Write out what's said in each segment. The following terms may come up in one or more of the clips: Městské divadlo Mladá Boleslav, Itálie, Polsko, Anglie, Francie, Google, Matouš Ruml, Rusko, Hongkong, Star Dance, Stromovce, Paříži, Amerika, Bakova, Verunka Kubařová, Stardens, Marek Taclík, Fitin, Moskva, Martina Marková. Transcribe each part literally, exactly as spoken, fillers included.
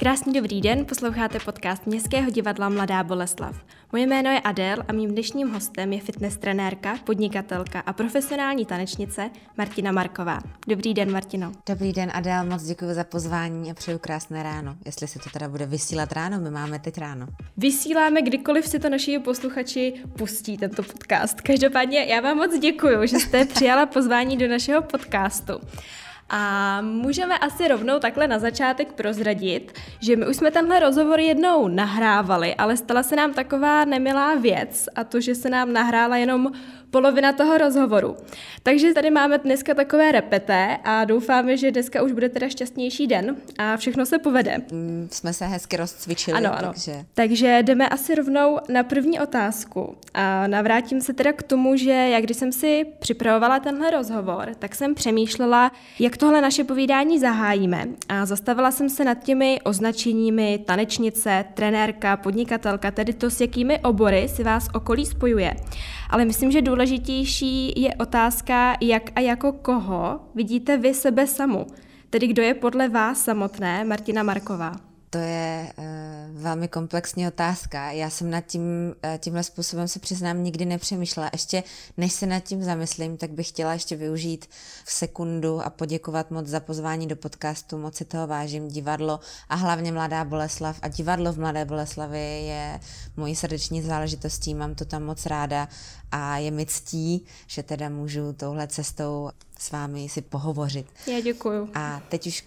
Krásný dobrý den, posloucháte podcast Městského divadla Mladá Boleslav. Moje jméno je Adél a mým dnešním hostem je fitness trenérka, podnikatelka a profesionální tanečnice Martina Marková. Dobrý den, Martino. Dobrý den, Adél, moc děkuji za pozvání a přeju krásné ráno. Jestli se to teda bude vysílat ráno, my máme teď ráno. Vysíláme, kdykoliv si to naši posluchači pustí tento podcast. Každopádně já vám moc děkuji, že jste přijala pozvání do našeho podcastu. A můžeme asi rovnou takhle na začátek prozradit, že my už jsme tenhle rozhovor jednou nahrávali, ale stala se nám taková nemilá věc a to, že se nám nahrála jenom polovina toho rozhovoru. Takže tady máme dneska takové repeté a doufáme, že dneska už bude teda šťastnější den a všechno se povede. Mm, jsme se hezky rozcvičili. Ano, ano. Takže... takže jdeme asi rovnou na první otázku. A navrátím se teda k tomu, že já když jsem si připravovala tenhle rozhovor, tak jsem přemýšlela, jak tohle naše povídání zahájíme a zastavila jsem se nad těmi označeními tanečnice, trenérka, podnikatelka, tedy to, s jakými obory si vás okolí spojuje. Ale myslím, že důležitější je otázka, jak a jako koho vidíte vy sebe samu, tedy kdo je podle vás samotné Martina Marková. To je e, velmi komplexní otázka. Já jsem nad tím, e, tímhle způsobem se přiznám, nikdy nepřemýšlela. Ještě než se nad tím zamyslím, tak bych chtěla ještě využít sekundu a poděkovat moc za pozvání do podcastu. Moc si toho vážím. Divadlo a hlavně Mladá Boleslav a divadlo v Mladé Boleslavi je mojí srdeční záležitostí. Mám to tam moc ráda a je mi ctí, že teda můžu touhle cestou s vámi si pohovořit. Já děkuju. A teď už,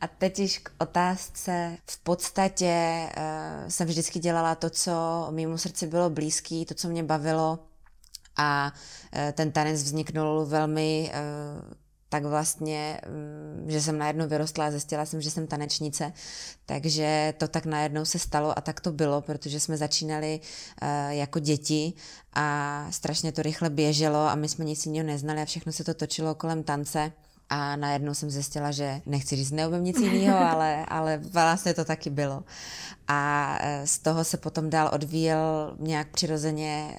a teď už k otázce. V podstatě uh, jsem vždycky dělala to, co mému srdci bylo blízké, to, co mě bavilo a uh, ten tanec vzniknul velmi uh, tak vlastně, um, že jsem najednou vyrostla a zjistila jsem, že jsem tanečnice, takže to tak najednou se stalo a tak to bylo, protože jsme začínali uh, jako děti a strašně to rychle běželo a my jsme nic jiného neznali a všechno se to točilo kolem tance a najednou jsem zjistila, že nechci říct neumím nic jiného, ale, ale vlastně to taky bylo. A z toho se potom dál odvíjel nějak přirozeně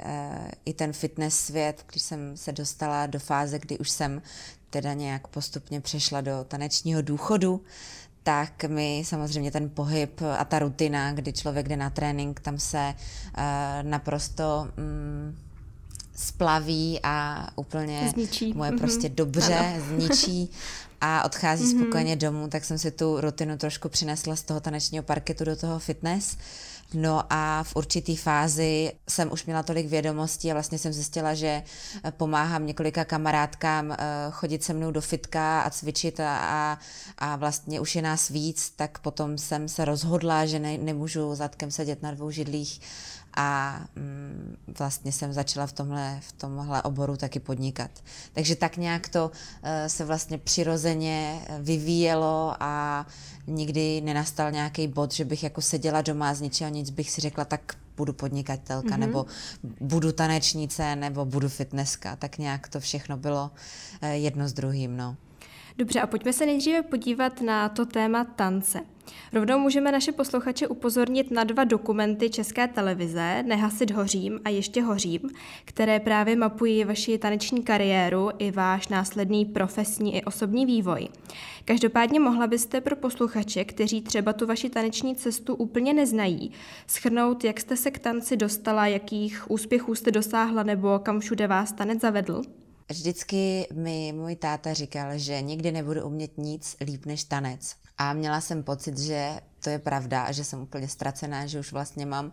i ten fitness svět, když jsem se dostala do fáze, kdy už jsem teda nějak postupně přešla do tanečního důchodu, tak mi samozřejmě ten pohyb a ta rutina, kdy člověk jde na trénink, tam se uh, naprosto um, splaví a úplně zničí. Moje mm-hmm. prostě dobře ano. zničí a odchází mm-hmm. spokojeně domů, tak jsem si tu rutinu trošku přinesla z toho tanečního parketu do toho fitness. No a v určitý fázi jsem už měla tolik vědomostí a vlastně jsem zjistila, že pomáhám několika kamarádkám chodit se mnou do fitka a cvičit a, a, a vlastně už je nás víc, tak potom jsem se rozhodla, že ne, nemůžu zadkem sedět na dvou židlích a mm, vlastně jsem začala v tomhle, v tomhle oboru taky podnikat. Takže tak nějak to se vlastně přirozeně vyvíjelo a nikdy nenastal nějaký bod, že bych jako seděla doma a z ničeho nic bych si řekla, tak budu podnikatelka, mm-hmm. nebo budu tanečnice, nebo budu fitnesska. Tak nějak to všechno bylo jedno s druhým. No. Dobře, a pojďme se nejdříve podívat na to téma tance. Rovnou můžeme naše posluchače upozornit na dva dokumenty České televize, Nehasit hořím a Ještě hořím, které právě mapují vaši taneční kariéru i váš následný profesní i osobní vývoj. Každopádně mohla byste pro posluchače, kteří třeba tu vaši taneční cestu úplně neznají, shrnout, jak jste se k tanci dostala, jakých úspěchů jste dosáhla nebo kam všude vás tanec zavedl? Vždycky mi můj táta říkal, že nikdy nebudu umět nic líp než tanec. A měla jsem pocit, že to je pravda a že jsem úplně ztracená, že už vlastně mám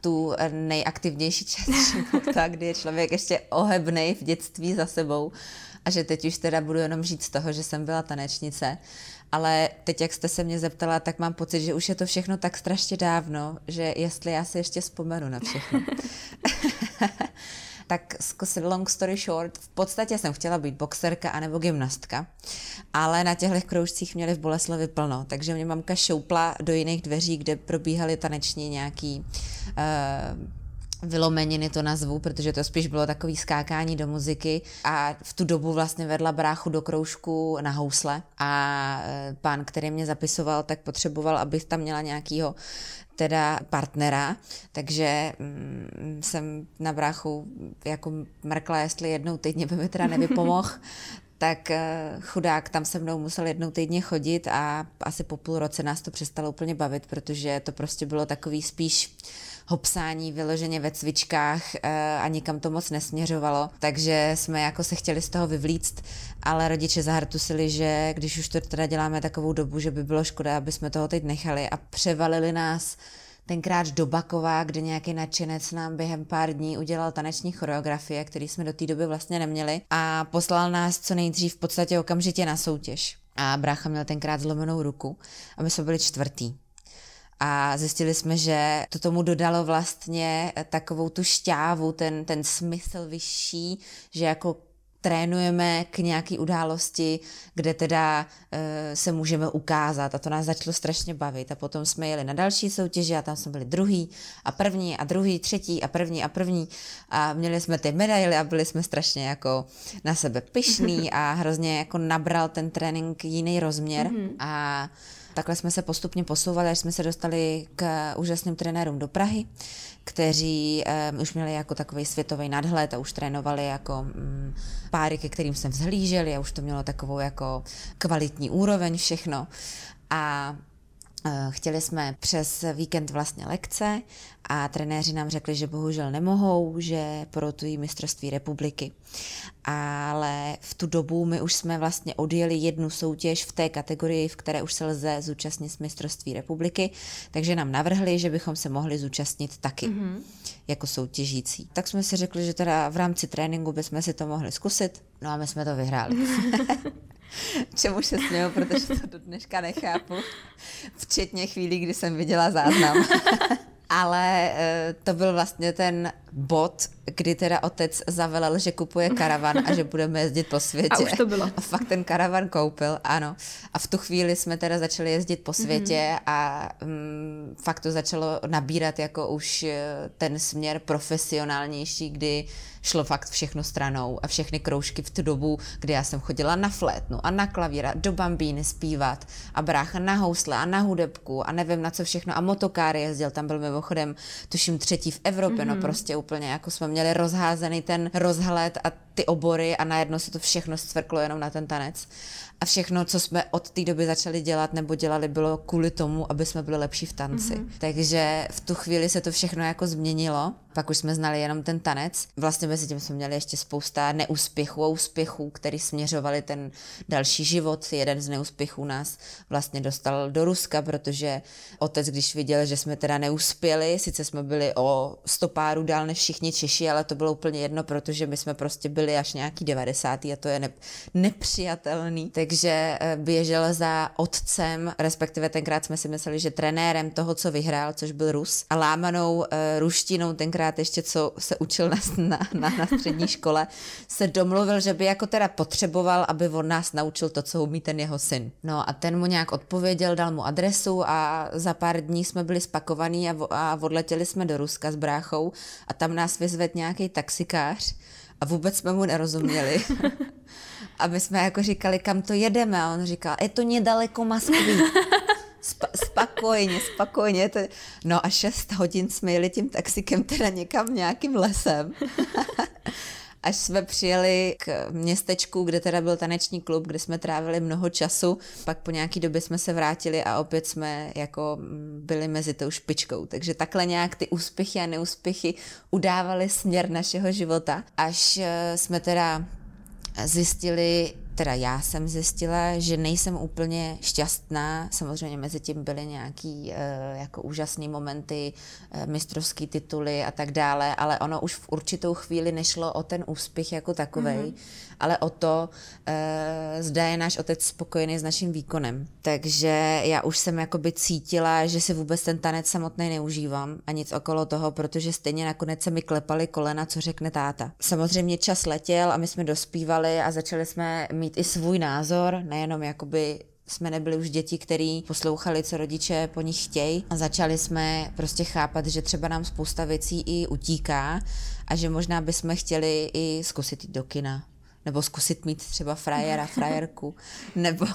tu nejaktivnější část života, kdy je člověk ještě ohebnej v dětství za sebou a že teď už teda budu jenom žít z toho, že jsem byla tanečnice. Ale teď, jak jste se mě zeptala, tak mám pocit, že už je to všechno tak strašně dávno, že jestli já si ještě vzpomenu na všechno. Tak zkusit long story short, v podstatě jsem chtěla být boxerka anebo gymnastka, ale na těchto kroužcích měli v Boleslavi plno, takže mě mamka šoupla do jiných dveří, kde probíhaly taneční nějaký uh, vylomeniny, to nazvu, protože to spíš bylo takový skákání do muziky a v tu dobu vlastně vedla bráchu do kroužku na housle a uh, pán, který mě zapisoval, tak potřeboval, abych tam měla nějakýho teda partnera, takže mm, jsem na bráchu jako mrkla, jestli jednou týdně by mi teda nevypomohl, tak chudák tam se mnou musel jednou týdně chodit a asi po půl roce nás to přestalo úplně bavit, protože to prostě bylo takový spíš hopsání vyloženě ve cvičkách a nikam to moc nesměřovalo, takže jsme jako se chtěli z toho vyvlíct, ale rodiče zahrtusili, že když už to teda děláme takovou dobu, že by bylo škoda, aby jsme toho teď nechali a převalili nás tenkrát do Bakova, kde nějaký nadšenec nám během pár dní udělal taneční choreografie, který jsme do té doby vlastně neměli a poslal nás co nejdřív v podstatě okamžitě na soutěž. A brácha měl tenkrát zlomenou ruku a my jsme byli čtvrtý. A zjistili jsme, že to tomu dodalo vlastně takovou tu šťávu, ten, ten smysl vyšší, že jako trénujeme k nějaký události, kde teda e, se můžeme ukázat a to nás začalo strašně bavit. A potom jsme jeli na další soutěži a tam jsme byli druhý a první a druhý, třetí a první a první a měli jsme ty medaily a byli jsme strašně jako na sebe pyšní a hrozně jako nabral ten trénink jiný rozměr a takhle jsme se postupně posouvali, až jsme se dostali k úžasným trenérům do Prahy, kteří um, už měli jako takový světový nadhled a už trénovali jako um, páry, ke kterým jsem vzhlíželi a už to mělo takovou jako kvalitní úroveň všechno. A uh, chtěli jsme přes víkend vlastně lekce a trenéři nám řekli, že bohužel nemohou, že porotují mistrovství republiky. Ale v tu dobu my už jsme vlastně odjeli jednu soutěž v té kategorii, v které už se lze zúčastnit mistrovství republiky, takže nám navrhli, že bychom se mohli zúčastnit taky mm-hmm. jako soutěžící. Tak jsme si řekli, že teda v rámci tréninku bychom si to mohli zkusit, no a my jsme to vyhráli. Čemu se směju, protože to do dneška nechápu, včetně chvíli, kdy jsem viděla záznam. Ale to byl vlastně ten bod, kdy teda otec zavelel, že kupuje karavan a že budeme jezdit po světě. A už to bylo. A fakt ten karavan koupil, ano. A v tu chvíli jsme teda začali jezdit po světě mm-hmm. a um, fakt to začalo nabírat jako už ten směr profesionálnější, kdy šlo fakt všechno stranou a všechny kroužky v tu dobu, kdy já jsem chodila na flétnu a na klavíra, do bambíny zpívat a brácha na housle a na hudebku a nevím na co všechno a motokáry jezdil, tam byl mimochodem tuším třetí v Evropě, mm-hmm. no prostě úplně jako jsme měli rozházený ten rozhled a ty obory a najednou se to všechno zcvrklo jenom na ten tanec. A všechno, co jsme od té doby začali dělat nebo dělali, bylo kvůli tomu, aby jsme byli lepší v tanci. Mm-hmm. Takže v tu chvíli se to všechno jako změnilo. Pak už jsme znali jenom ten tanec. Vlastně mezi tím jsme měli ještě spousta neúspěchů a úspěchů, který směřovali ten další život. Jeden z neúspěchů nás vlastně dostal do Ruska, protože otec, když viděl, že jsme teda neuspěli, sice jsme byli o sto párů dál než všichni Češi, ale to bylo úplně jedno, protože my jsme prostě byli až nějaký devadesátý a to je ne- nepřijatelný. Takže běžel za otcem, respektive tenkrát jsme si mysleli, že trenérem toho, co vyhrál, což byl Rus, a lámanou e, ruštinou, tenkrát ještě co se učil na, na, na střední škole, se domluvil, že by jako teda potřeboval, aby on nás naučil to, co umí ten jeho syn. No a ten mu nějak odpověděl, dal mu adresu a za pár dní jsme byli spakovaní a, a odletěli jsme do Ruska s bráchou a tam nás vyzvedl nějaký taxikář a vůbec jsme mu nerozuměli. A my jsme jako říkali, kam to jedeme? A on říkal, je to nedaleko Moskvy. Sp- spokojně, spokojně. To... No a šest hodin jsme jeli tím taxikem teda někam nějakým lesem. Až jsme přijeli k městečku, kde teda byl taneční klub, kde jsme trávili mnoho času. Pak po nějaký době jsme se vrátili a opět jsme jako byli mezi tou špičkou. Takže takhle nějak ty úspěchy a neúspěchy udávaly směr našeho života. Až jsme teda zjistili, teda já jsem zjistila, že nejsem úplně šťastná. Samozřejmě mezi tím byly nějaký e, jako úžasné momenty, e, mistrovské tituly a tak dále, ale ono už v určitou chvíli nešlo o ten úspěch jako takovej, mm-hmm. ale o to, e, zda je náš otec spokojený s naším výkonem. Takže já už jsem jakoby cítila, že si vůbec ten tanec samotný neužívám a nic okolo toho, protože stejně nakonec se mi klepaly kolena, co řekne táta. Samozřejmě čas letěl a my jsme dospívali a začali jsme mít i svůj názor, nejenom jakoby jsme nebyli už děti, který poslouchali, co rodiče po nich chtějí. A začali jsme prostě chápat, že třeba nám spousta věcí i utíká a že možná bychom chtěli i zkusit jít do kina, nebo zkusit mít třeba frajera, frajerku, nebo,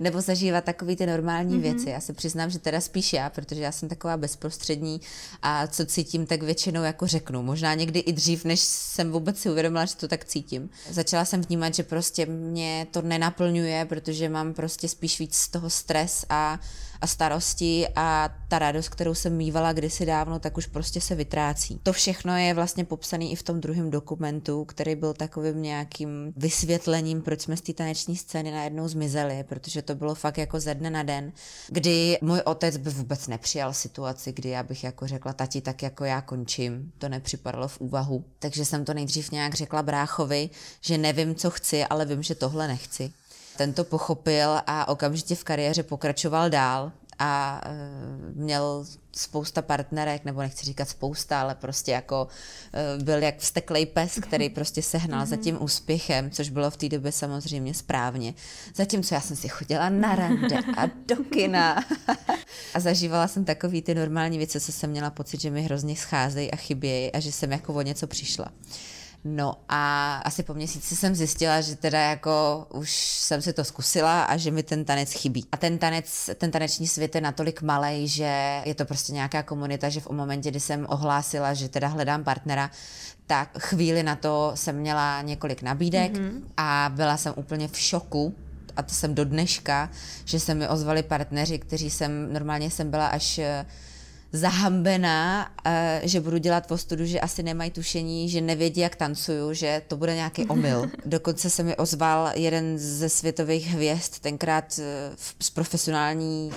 nebo zažívat takové ty normální mm-hmm. věci. Já se přiznám, že teda spíš já, protože já jsem taková bezprostřední a co cítím, tak většinou jako řeknu. Možná někdy i dřív, než jsem vůbec si uvědomila, že to tak cítím. Začala jsem vnímat, že prostě mě to nenaplňuje, protože mám prostě spíš víc z toho stres a a starosti a ta radost, kterou jsem mívala kdysi dávno, tak už prostě se vytrácí. To všechno je vlastně popsané i v tom druhém dokumentu, který byl takovým nějakým vysvětlením, proč jsme z té taneční scény najednou zmizeli, protože to bylo fakt jako ze dne na den, kdy můj otec by vůbec nepřijal situaci, kdy já bych jako řekla tati, tak jako já končím. To nepřipadalo v úvahu. Takže jsem to nejdřív nějak řekla bráchovi, že nevím, co chci, ale vím, že tohle nechci. Ten to pochopil a okamžitě v kariéře pokračoval dál a e, měl spousta partnerek, nebo nechci říkat spousta, ale prostě jako e, byl jak vzteklej pes, který prostě sehnal za tím úspěchem, což bylo v té době samozřejmě správně. Zatímco já jsem si chodila na rande a do kina a zažívala jsem takový ty normální věci, co jsem měla pocit, že mi hrozně scházejí a chybějí a že jsem jako o něco přišla. No a asi po měsíci jsem zjistila, že teda jako už jsem si to zkusila a že mi ten tanec chybí. A ten tanec, ten taneční svět je natolik malej, že je to prostě nějaká komunita, že v momentě, kdy jsem ohlásila, že teda hledám partnera, tak chvíli na to jsem měla několik nabídek mm-hmm. a byla jsem úplně v šoku. A to jsem do dneška, že se mi ozvali partneři, kteří jsem, normálně jsem byla až zahambená, že budu dělat v ostudu, že asi nemají tušení, že nevědí, jak tancuju, že to bude nějaký omyl. Dokonce se mi ozval jeden ze světových hvězd, tenkrát z profesionální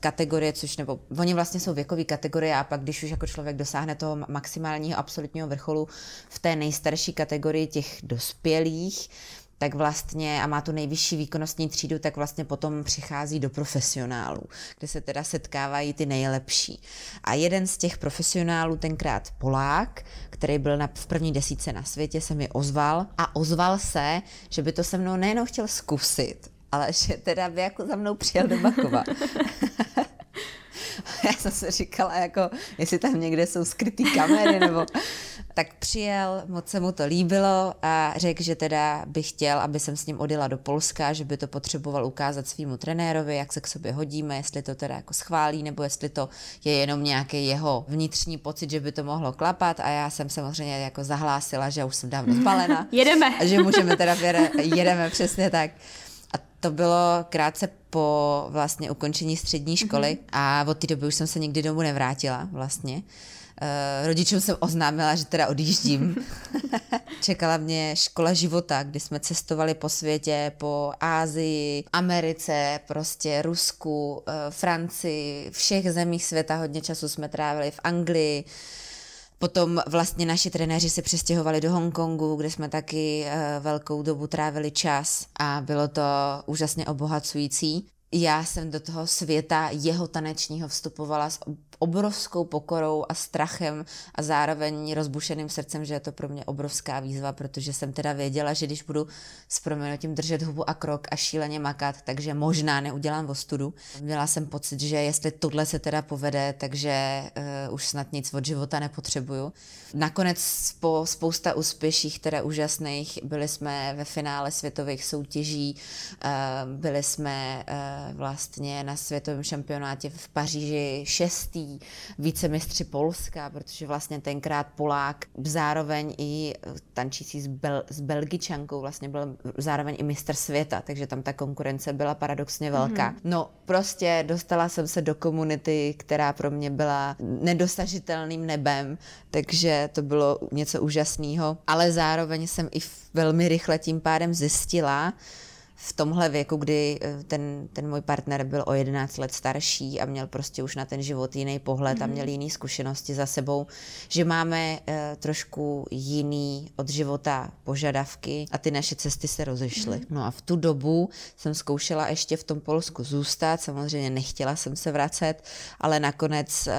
kategorie, což nebo oni vlastně jsou věkové kategorie a pak, když už jako člověk dosáhne toho maximálního absolutního vrcholu v té nejstarší kategorii těch dospělých, tak vlastně a má tu nejvyšší výkonnostní třídu, tak vlastně potom přichází do profesionálů, kde se teda setkávají ty nejlepší. A jeden z těch profesionálů, tenkrát Polák, který byl na, v první desítce na světě, se mi ozval a ozval se, že by to se mnou nejenom chtěl zkusit, ale že teda by jako za mnou přijel do Bakova. Já jsem se říkala, jako, jestli tam někde jsou skrytý kamery, nebo... Tak přijel, moc se mu to líbilo a řekl, že teda bych chtěl, aby jsem s ním odjela do Polska, že by to potřeboval ukázat svýmu trenérovi, jak se k sobě hodíme, jestli to teda jako schválí, nebo jestli to je jenom nějaký jeho vnitřní pocit, že by to mohlo klapat. A já jsem samozřejmě jako zahlásila, že už jsem dávno spalena. Jedeme. A že můžeme teda, věre, jedeme, přesně tak. A to bylo krátce po vlastně ukončení střední školy a od té doby už jsem se nikdy domů nevrátila vlastně. Uh, rodičům jsem oznámila, že teda odjíždím. Čekala mě škola života, kdy jsme cestovali po světě, po Asii, Americe, prostě Rusku, uh, Francii, všech zemích světa, hodně času jsme trávili v Anglii. Potom vlastně naši trenéři se přestěhovali do Hongkongu, kde jsme taky uh, velkou dobu trávili čas a bylo to úžasně obohacující. Já jsem do toho světa jeho tanečního vstupovala s obrovskou pokorou a strachem a zároveň rozbušeným srdcem, že je to pro mě obrovská výzva, protože jsem teda věděla, že když budu s proměnutím držet hubu a krok a šíleně makat, takže možná neudělám ostudu. Měla jsem pocit, že jestli tohle se teda povede, takže uh, už snad nic od života nepotřebuju. Nakonec po spousta úspěších, teda úžasných, byli jsme ve finále světových soutěží, uh, byli jsme uh, vlastně na světovém šampionátě v Paříži šestý, vícemistři Polska, protože vlastně tenkrát Polák, zároveň i tančící s, Bel, s Belgičankou, vlastně byl zároveň i mistr světa, takže tam ta konkurence byla paradoxně velká. Mm-hmm. No prostě dostala jsem se do komunity, která pro mě byla nedosažitelným nebem, takže to bylo něco úžasného, ale zároveň jsem i velmi rychle tím pádem zjistila, v tomhle věku, kdy ten, ten můj partner byl o jedenáct let starší a měl prostě už na ten život jiný pohled mm-hmm. a měl jiný zkušenosti za sebou, že máme e, trošku jiný od života požadavky a ty naše cesty se rozešly. Mm-hmm. No a v tu dobu jsem zkoušela ještě v tom Polsku zůstat, samozřejmě nechtěla jsem se vracet, ale nakonec e,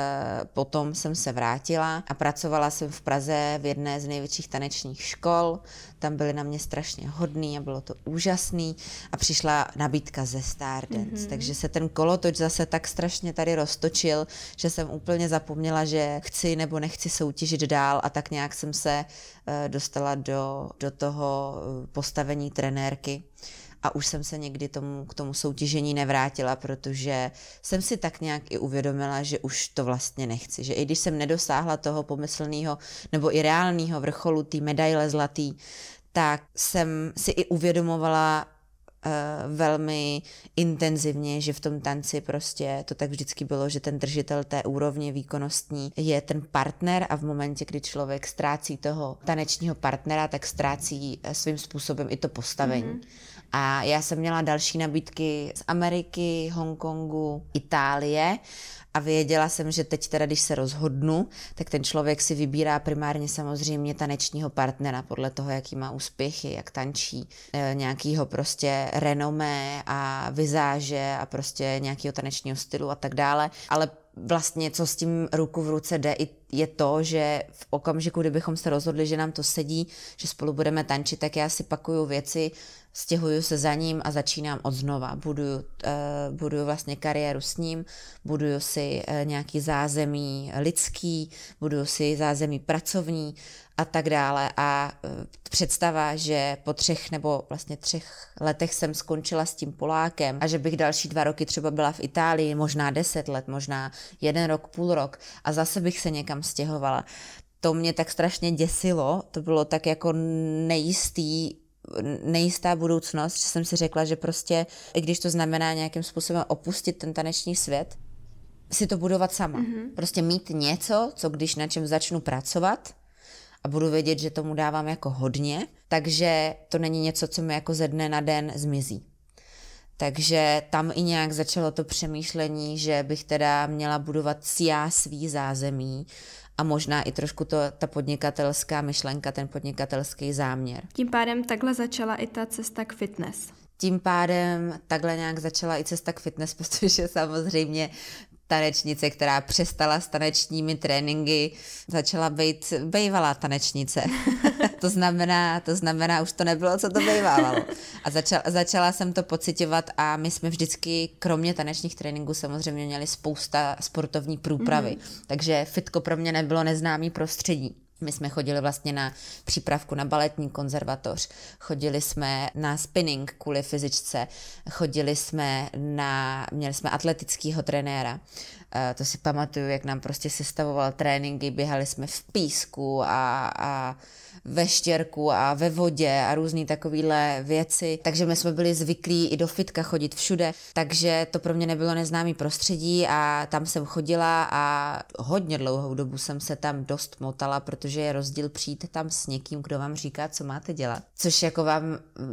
potom jsem se vrátila a pracovala jsem v Praze v jedné z největších tanečních škol, tam byli na mě strašně hodný a bylo to úžasný. a přišla nabídka ze Star Dance, mm-hmm. takže se ten kolotoč zase tak strašně tady roztočil, že jsem úplně zapomněla, že chci nebo nechci soutěžit dál a tak nějak jsem se dostala do, do toho postavení trenérky. A už jsem se někdy tomu, k tomu soutěžení nevrátila, protože jsem si tak nějak i uvědomila, že už to vlastně nechci. Že i když jsem nedosáhla toho pomyslného nebo i reálného vrcholu, té medaile zlatý, tak jsem si i uvědomovala uh, velmi intenzivně, že v tom tanci prostě to tak vždycky bylo, že ten držitel té úrovně výkonnostní je ten partner a v momentě, kdy člověk ztrácí toho tanečního partnera, tak ztrácí svým způsobem i to postavení. Mm-hmm. A já jsem měla další nabídky z Ameriky, Hongkongu, Itálie a věděla jsem, že teď teda, když se rozhodnu, tak ten člověk si vybírá primárně samozřejmě tanečního partnera podle toho, jaký má úspěchy, jak tančí, nějakýho prostě renomé a vizáže a prostě nějakýho tanečního stylu a tak dále, ale vlastně, co s tím ruku v ruce jde, je to, že v okamžiku, kdybychom se rozhodli, že nám to sedí, že spolu budeme tančit, tak já si pakuju věci, stěhuju se za ním a začínám od znova. Buduju, uh, buduju vlastně kariéru s ním, buduju si uh, nějaký zázemí lidský, buduju si zázemí pracovní a tak dále. A uh, představa, že po třech nebo vlastně třech letech jsem skončila s tím Polákem a že bych další dva roky třeba byla v Itálii, možná deset let, možná jeden rok, půl rok a zase bych se někam stěhovala. To mě tak strašně děsilo, to bylo tak jako nejistý, nejistá budoucnost, že jsem si řekla, že prostě, i když to znamená nějakým způsobem opustit ten taneční svět, si to budovat sama. Mm-hmm. Prostě mít něco, co když na čem začnu pracovat a budu vědět, že tomu dávám jako hodně, takže to není něco, co mi jako ze dne na den zmizí. Takže tam i nějak začalo to přemýšlení, že bych teda měla budovat si já svý zázemí a možná i trošku to, ta podnikatelská myšlenka, ten podnikatelský záměr. Tím pádem takhle začala i ta cesta k fitness. Tím pádem takhle nějak začala i cesta k fitness, protože samozřejmě tanečnice, která přestala s tanečními tréninky, začala být bejvalá tanečnice. to znamená, to znamená, už to nebylo, co to bejvávalo. A začala, začala jsem to pociťovat a my jsme vždycky, kromě tanečních tréninků, samozřejmě měli spousta sportovní průpravy. Mm-hmm. Takže fitko pro mě nebylo neznámý prostředí. My jsme chodili vlastně na přípravku na baletní konzervatoř, chodili jsme na spinning kvůli fyzičce, chodili jsme na, měli jsme atletického trenéra. To si pamatuju, jak nám prostě sestavoval tréninky, běhali jsme v písku a, a ve štěrku a ve vodě a různý takovýhle věci. Takže my jsme byli zvyklí i do fitka chodit všude, takže to pro mě nebylo neznámý prostředí a tam jsem chodila a hodně dlouhou dobu jsem se tam dost motala, protože je rozdíl přijít tam s někým, kdo vám říká, co máte dělat. Což jako vám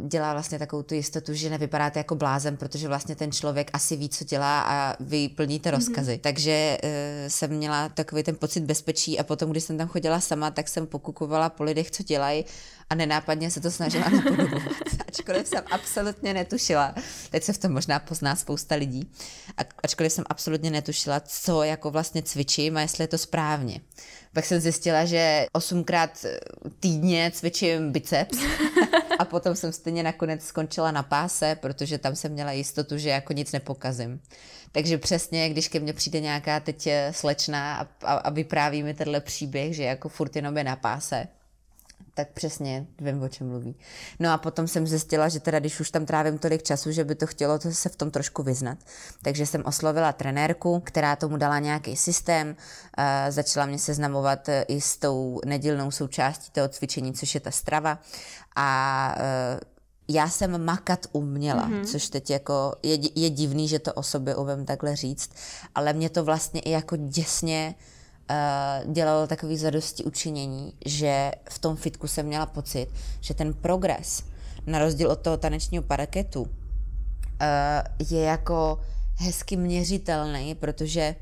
dělá vlastně takovou tu jistotu, že nevypadáte jako blázen, protože vlastně ten člověk asi ví, co dělá a vy plníte rozkazy. Mm-hmm. Takže e, jsem měla takový ten pocit bezpečí a potom, když jsem tam chodila sama, tak jsem pokukovala po lidech, co dělají a nenápadně se to snažila napodobovat. Ačkoliv jsem absolutně netušila, teď se v tom možná pozná spousta lidí, ačkoliv jsem absolutně netušila, co jako vlastně cvičím a jestli je to správně. Pak jsem zjistila, že osmkrát týdně cvičím biceps a potom jsem stejně nakonec skončila na páse, protože tam jsem měla jistotu, že jako nic nepokazím. Takže přesně, když ke mně přijde nějaká teď slečna a, a, a vypráví mi tenhle příběh, že jako furt jenom je na páse, tak přesně vím, o čem mluví. No a potom jsem zjistila, že teda když už tam trávím tolik času, že by to chtělo to se v tom trošku vyznat. Takže jsem oslovila trenérku, která tomu dala nějaký systém, a začala mě seznamovat i s tou nedílnou součástí toho cvičení, což je ta strava. A já jsem makat uměla, mm-hmm. což teď jako je, je divný, že to o sobě umím takhle říct, ale mě to vlastně i jako děsně dělalo takový zadosti učinění, že v tom fitku jsem měla pocit, že ten progres, na rozdíl od toho tanečního parketu, je jako hezky měřitelný, protože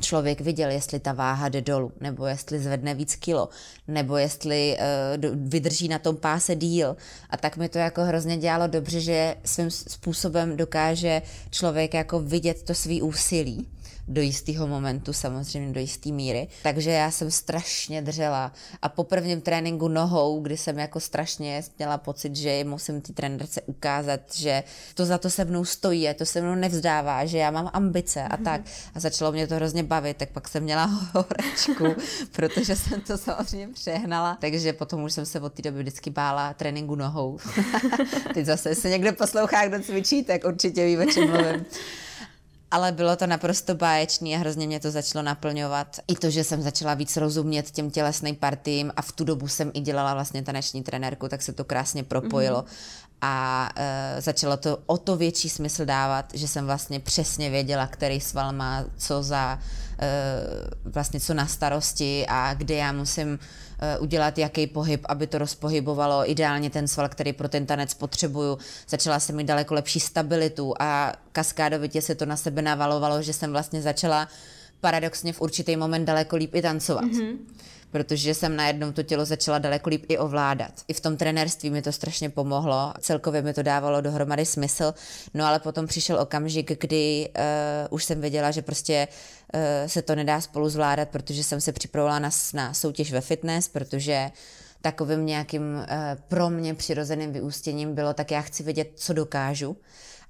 člověk viděl, jestli ta váha jde dolů, nebo jestli zvedne víc kilo, nebo jestli uh, vydrží na tom páse díl. A tak mi to jako hrozně dělalo dobře, že svým způsobem dokáže člověk jako vidět to svý úsilí do jistého momentu, samozřejmě do jisté míry. Takže já jsem strašně držela. A po prvním tréninku nohou, kdy jsem jako strašně měla pocit, že musím té trenérce ukázat, že to za to se mnou stojí a to se mnou nevzdává, že já mám ambice a tak. A začalo mě to hrozně bavit, tak pak jsem měla horečku, protože jsem to samozřejmě přehnala. Takže potom už jsem se od té doby vždycky bála tréninku nohou. Teď zase se někde poslouchá, kdo cvičí, tak určitě ví, o čem mluvím. Ale bylo to naprosto báječný a hrozně mě to začalo naplňovat. I to, že jsem začala víc rozumět těm tělesným partiím a v tu dobu jsem i dělala vlastně taneční trenérku, tak se to krásně propojilo. Mm-hmm. A e, začalo to o to větší smysl dávat, že jsem vlastně přesně věděla, který sval má co za e, vlastně co na starosti a kde já musím e, udělat jaký pohyb, aby to rozpohybovalo ideálně ten sval, který pro ten tanec potřebuju. Začala jsem mít daleko lepší stabilitu a kaskádovitě se to na sebe navalovalo, že jsem vlastně začala paradoxně v určitý moment daleko líp i tancovat. Mm-hmm. Protože jsem najednou to tělo začala daleko líp i ovládat. I v tom trenérství mi to strašně pomohlo, celkově mi to dávalo dohromady smysl, no ale potom přišel okamžik, kdy uh, už jsem věděla, že prostě uh, se to nedá spolu zvládat, protože jsem se připravovala na, na soutěž ve fitness, protože takovým nějakým uh, pro mě přirozeným vyústěním bylo, tak já chci vědět, co dokážu.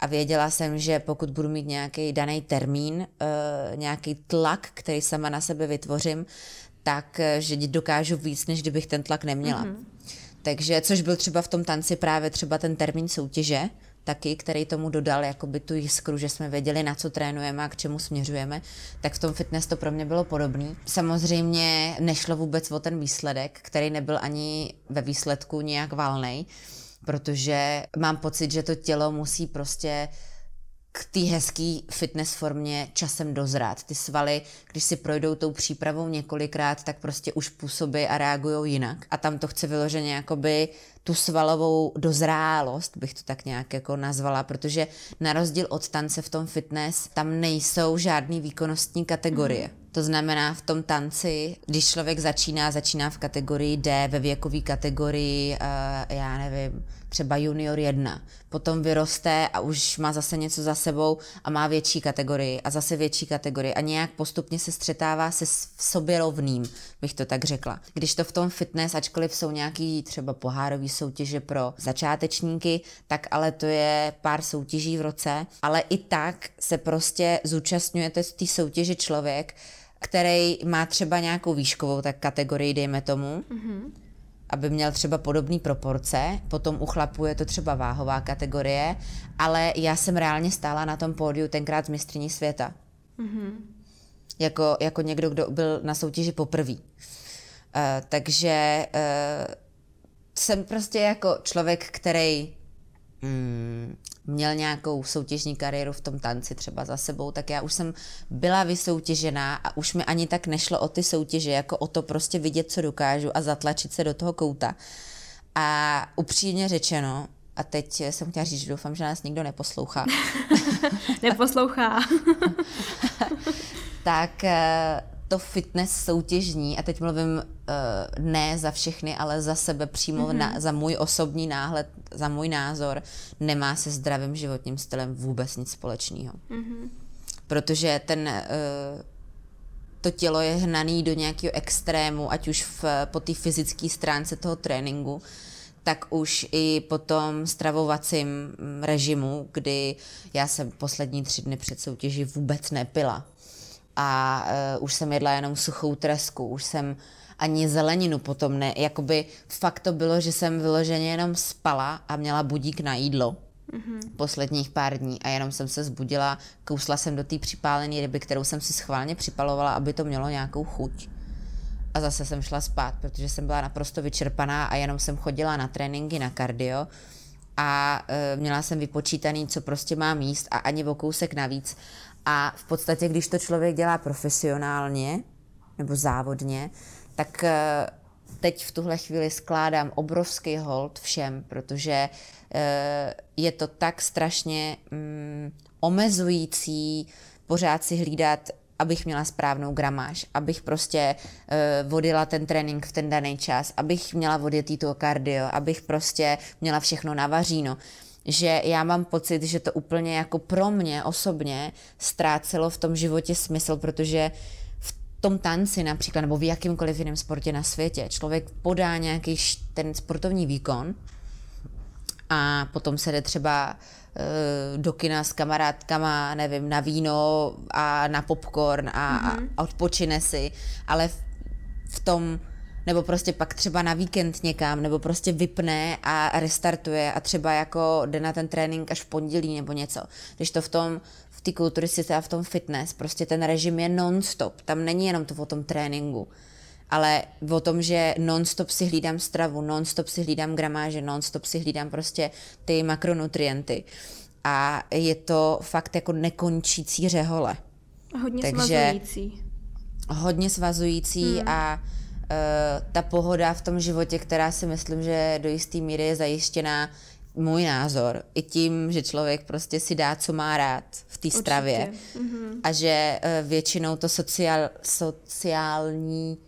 A věděla jsem, že pokud budu mít nějaký daný termín, uh, nějaký tlak, který sama na sebe vytvořím, tak, že dokážu víc, než kdybych ten tlak neměla. Mm-hmm. Takže, což byl třeba v tom tanci právě třeba ten termín soutěže, taky, který tomu dodal jakoby tu jiskru, že jsme věděli, na co trénujeme a k čemu směřujeme, tak v tom fitness to pro mě bylo podobný. Samozřejmě nešlo vůbec o ten výsledek, který nebyl ani ve výsledku nějak valnej, protože mám pocit, že to tělo musí prostě k té hezké fitness formě časem dozrát. Ty svaly, když si projdou tou přípravou několikrát, tak prostě už působí a reagují jinak. A tam to chce vyloženě jakoby tu svalovou dozrálost, bych to tak nějak jako nazvala, protože na rozdíl od tance v tom fitness, tam nejsou žádný výkonnostní kategorie. Mm. To znamená v tom tanci, když člověk začíná, začíná v kategorii D, ve věkové kategorii, já nevím, třeba junior jedna. Potom vyroste a už má zase něco za sebou a má větší kategorii a zase větší kategorii a nějak postupně se střetává se sobě rovným, bych to tak řekla. Když to v tom fitness, ačkoliv jsou nějaký třeba pohárový soutěže pro začátečníky, tak ale to je pár soutěží v roce, ale i tak se prostě zúčastňujete z té soutěže člověk, který má třeba nějakou výškovou tak kategorii, dejme tomu, mm-hmm. aby měl třeba podobné proporce, potom u chlapů je to třeba váhová kategorie, ale já jsem reálně stála na tom pódiu tenkrát z mistryní světa. Mm-hmm. Jako, jako někdo, kdo byl na soutěži poprvý. Uh, takže uh, jsem prostě jako člověk, který mm, měl nějakou soutěžní kariéru v tom tanci třeba za sebou, tak já už jsem byla vysoutěžená a už mi ani tak nešlo o ty soutěže, jako o to prostě vidět, co dokážu a zatlačit se do toho kouta. A upřímně řečeno, a teď jsem chtěla říct, že doufám, že nás nikdo neposlouchá. Neposlouchá. Tak to fitness soutěžní, a teď mluvím uh, ne za všechny, ale za sebe přímo, mm-hmm. na, za můj osobní náhled, za můj názor, nemá se zdravým životním stylem vůbec nic společného. Mm-hmm. Protože ten, uh, to tělo je hnané do nějakého extrému, ať už v, po té fyzické stránce toho tréninku, tak už i po tom stravovacím režimu, kdy já jsem poslední tři dny před soutěží vůbec nepila. A uh, už jsem jedla jenom suchou tresku, už jsem ani zeleninu potom ne, jakoby fakt to bylo, že jsem vyloženě jenom spala a měla budík na jídlo mm-hmm. posledních pár dní a jenom jsem se zbudila, kousla jsem do té připálené ryby, kterou jsem si schválně připalovala, aby to mělo nějakou chuť. A zase jsem šla spát, protože jsem byla naprosto vyčerpaná a jenom jsem chodila na tréninky, na kardio a uh, měla jsem vypočítaný, co prostě mám jíst a ani o kousek navíc. A v podstatě, když to člověk dělá profesionálně nebo závodně, tak teď v tuhle chvíli skládám obrovský hold všem, protože je to tak strašně mm, omezující pořád si hlídat, abych měla správnou gramáž, abych prostě uh, vodila ten trénink v ten daný čas, abych měla odjetý to kardio, abych prostě měla všechno navaříno. že já mám pocit, že to úplně jako pro mě osobně ztrácelo v tom životě smysl, protože v tom tanci například nebo v jakýmkoliv jiném sportě na světě člověk podá nějaký ten sportovní výkon a potom se jde třeba do kina s kamarádkama, nevím, na víno a na popcorn a, mm-hmm. a odpočine si, ale v, v tom, nebo prostě pak třeba na víkend někam, nebo prostě vypne a restartuje a třeba jako jde na ten trénink až v pondělí nebo něco. Když to v tom, v té kulturistice a v tom fitness, prostě ten režim je non-stop, tam není jenom to o tom tréninku, ale o tom, že non-stop si hlídám stravu, non-stop si hlídám gramáže, non-stop si hlídám prostě ty makronutrienty. A je to fakt jako nekončící řehole. Hodně Takže svazující. Hodně svazující hmm. a uh, ta pohoda v tom životě, která si myslím, že do jisté míry je zajištěná, můj názor, i tím, že člověk prostě si dá, co má rád v té stravě. Mm-hmm. A že uh, většinou to sociál, sociální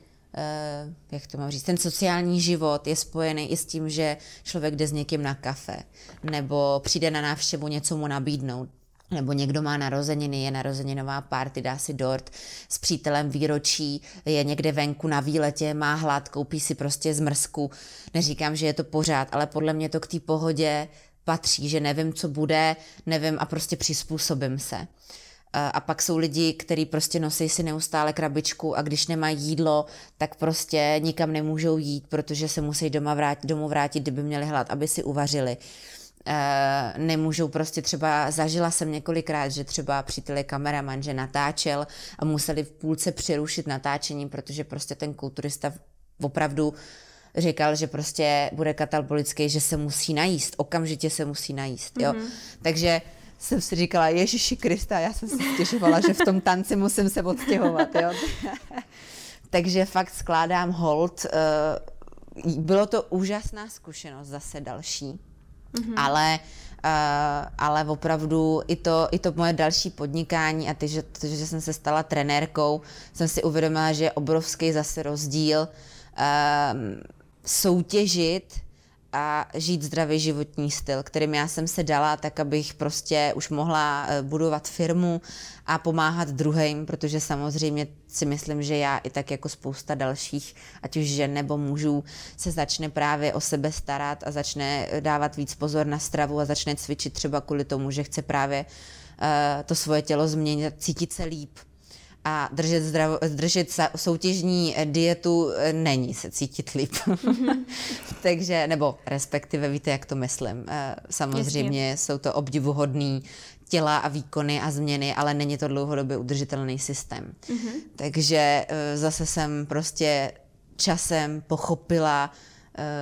Uh, jak to mám říct, ten sociální život je spojený i s tím, že člověk jde s někým na kafe, nebo přijde na návštěvu něco mu nabídnout, nebo někdo má narozeniny, je narozeninová party, dá si dort, s přítelem výročí, je někde venku na výletě, má hlad, koupí si prostě zmrzku. Neříkám, že je to pořád, ale podle mě to k té pohodě patří, že nevím, co bude, nevím a prostě přizpůsobím se. A pak jsou lidi, kteří prostě nosí si neustále krabičku a když nemají jídlo, tak prostě nikam nemůžou jít, protože se musí doma vrátit, domů vrátit, kdyby měli hlad, aby si uvařili. E, nemůžou prostě třeba, zažila jsem několikrát, že třeba přítel je kameraman, že natáčel a museli v půlce přerušit natáčení, protože prostě ten kulturista opravdu říkal, že prostě bude katabolický, že se musí najíst, okamžitě se musí najíst. Jo? Mm-hmm. Takže jsem si říkala, Ježiši Krista, já jsem si stěžovala, že v tom tanci musím se odstěhovat, jo. Takže fakt skládám hold. Bylo to úžasná zkušenost, zase další, mm-hmm. ale, ale opravdu i to, i to moje další podnikání a ty, že, to, že jsem se stala trenérkou, jsem si uvědomila, že je obrovský zase rozdíl soutěžit a žít zdravý životní styl, kterým já jsem se dala, tak abych prostě už mohla budovat firmu a pomáhat druhým, protože samozřejmě si myslím, že já i tak jako spousta dalších, ať už žen nebo mužů, se začne právě o sebe starat a začne dávat víc pozor na stravu a začne cvičit třeba kvůli tomu, že chce právě uh, to svoje tělo změnit, cítit se líp. A držet, zdravo, držet soutěžní dietu není se cítit líp. Mm-hmm. Takže, nebo respektive, víte, jak to myslím. Samozřejmě Jasně. jsou to obdivuhodný těla a výkony a změny, ale není to dlouhodobě udržitelný systém. Mm-hmm. Takže zase jsem prostě časem pochopila,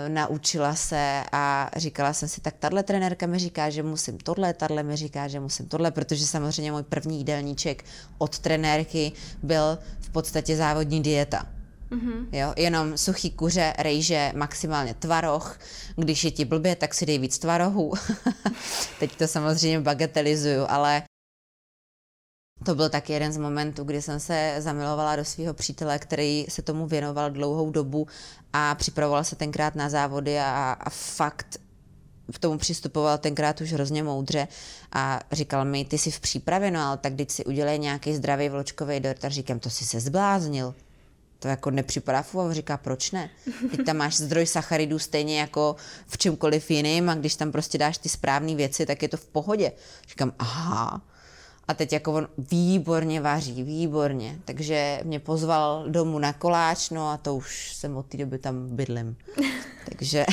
naučila se a říkala jsem si, tak tahle trenérka mi říká, že musím tohle, tahle mi říká, že musím tohle, protože samozřejmě můj první jídelníček od trenérky byl v podstatě závodní dieta. Mm-hmm. Jo, jenom suchý kuře, rejže, maximálně tvaroh. Když je ti blbě, tak si dej víc tvarohů. Teď to samozřejmě bagatelizuju, ale to byl taky jeden z momentů, kdy jsem se zamilovala do svého přítele, který se tomu věnoval dlouhou dobu a připravoval se tenkrát na závody a, a fakt k tomu přistupoval tenkrát už hrozně moudře a říkal mi, ty jsi v přípravě, no ale tak když si udělej nějaký zdravý vločkový dort a říkám, to jsi se zbláznil. To jako nepřipadá v úvahu, říká, proč ne? Teď tam máš zdroj sacharidů stejně jako v čemkoliv jiným a když tam prostě dáš ty správné věci, tak je to v pohodě. Říkám, aha. A teď jako on výborně vaří, výborně, takže mě pozval domů na koláč, no a to už jsem od té doby tam bydlím. Takže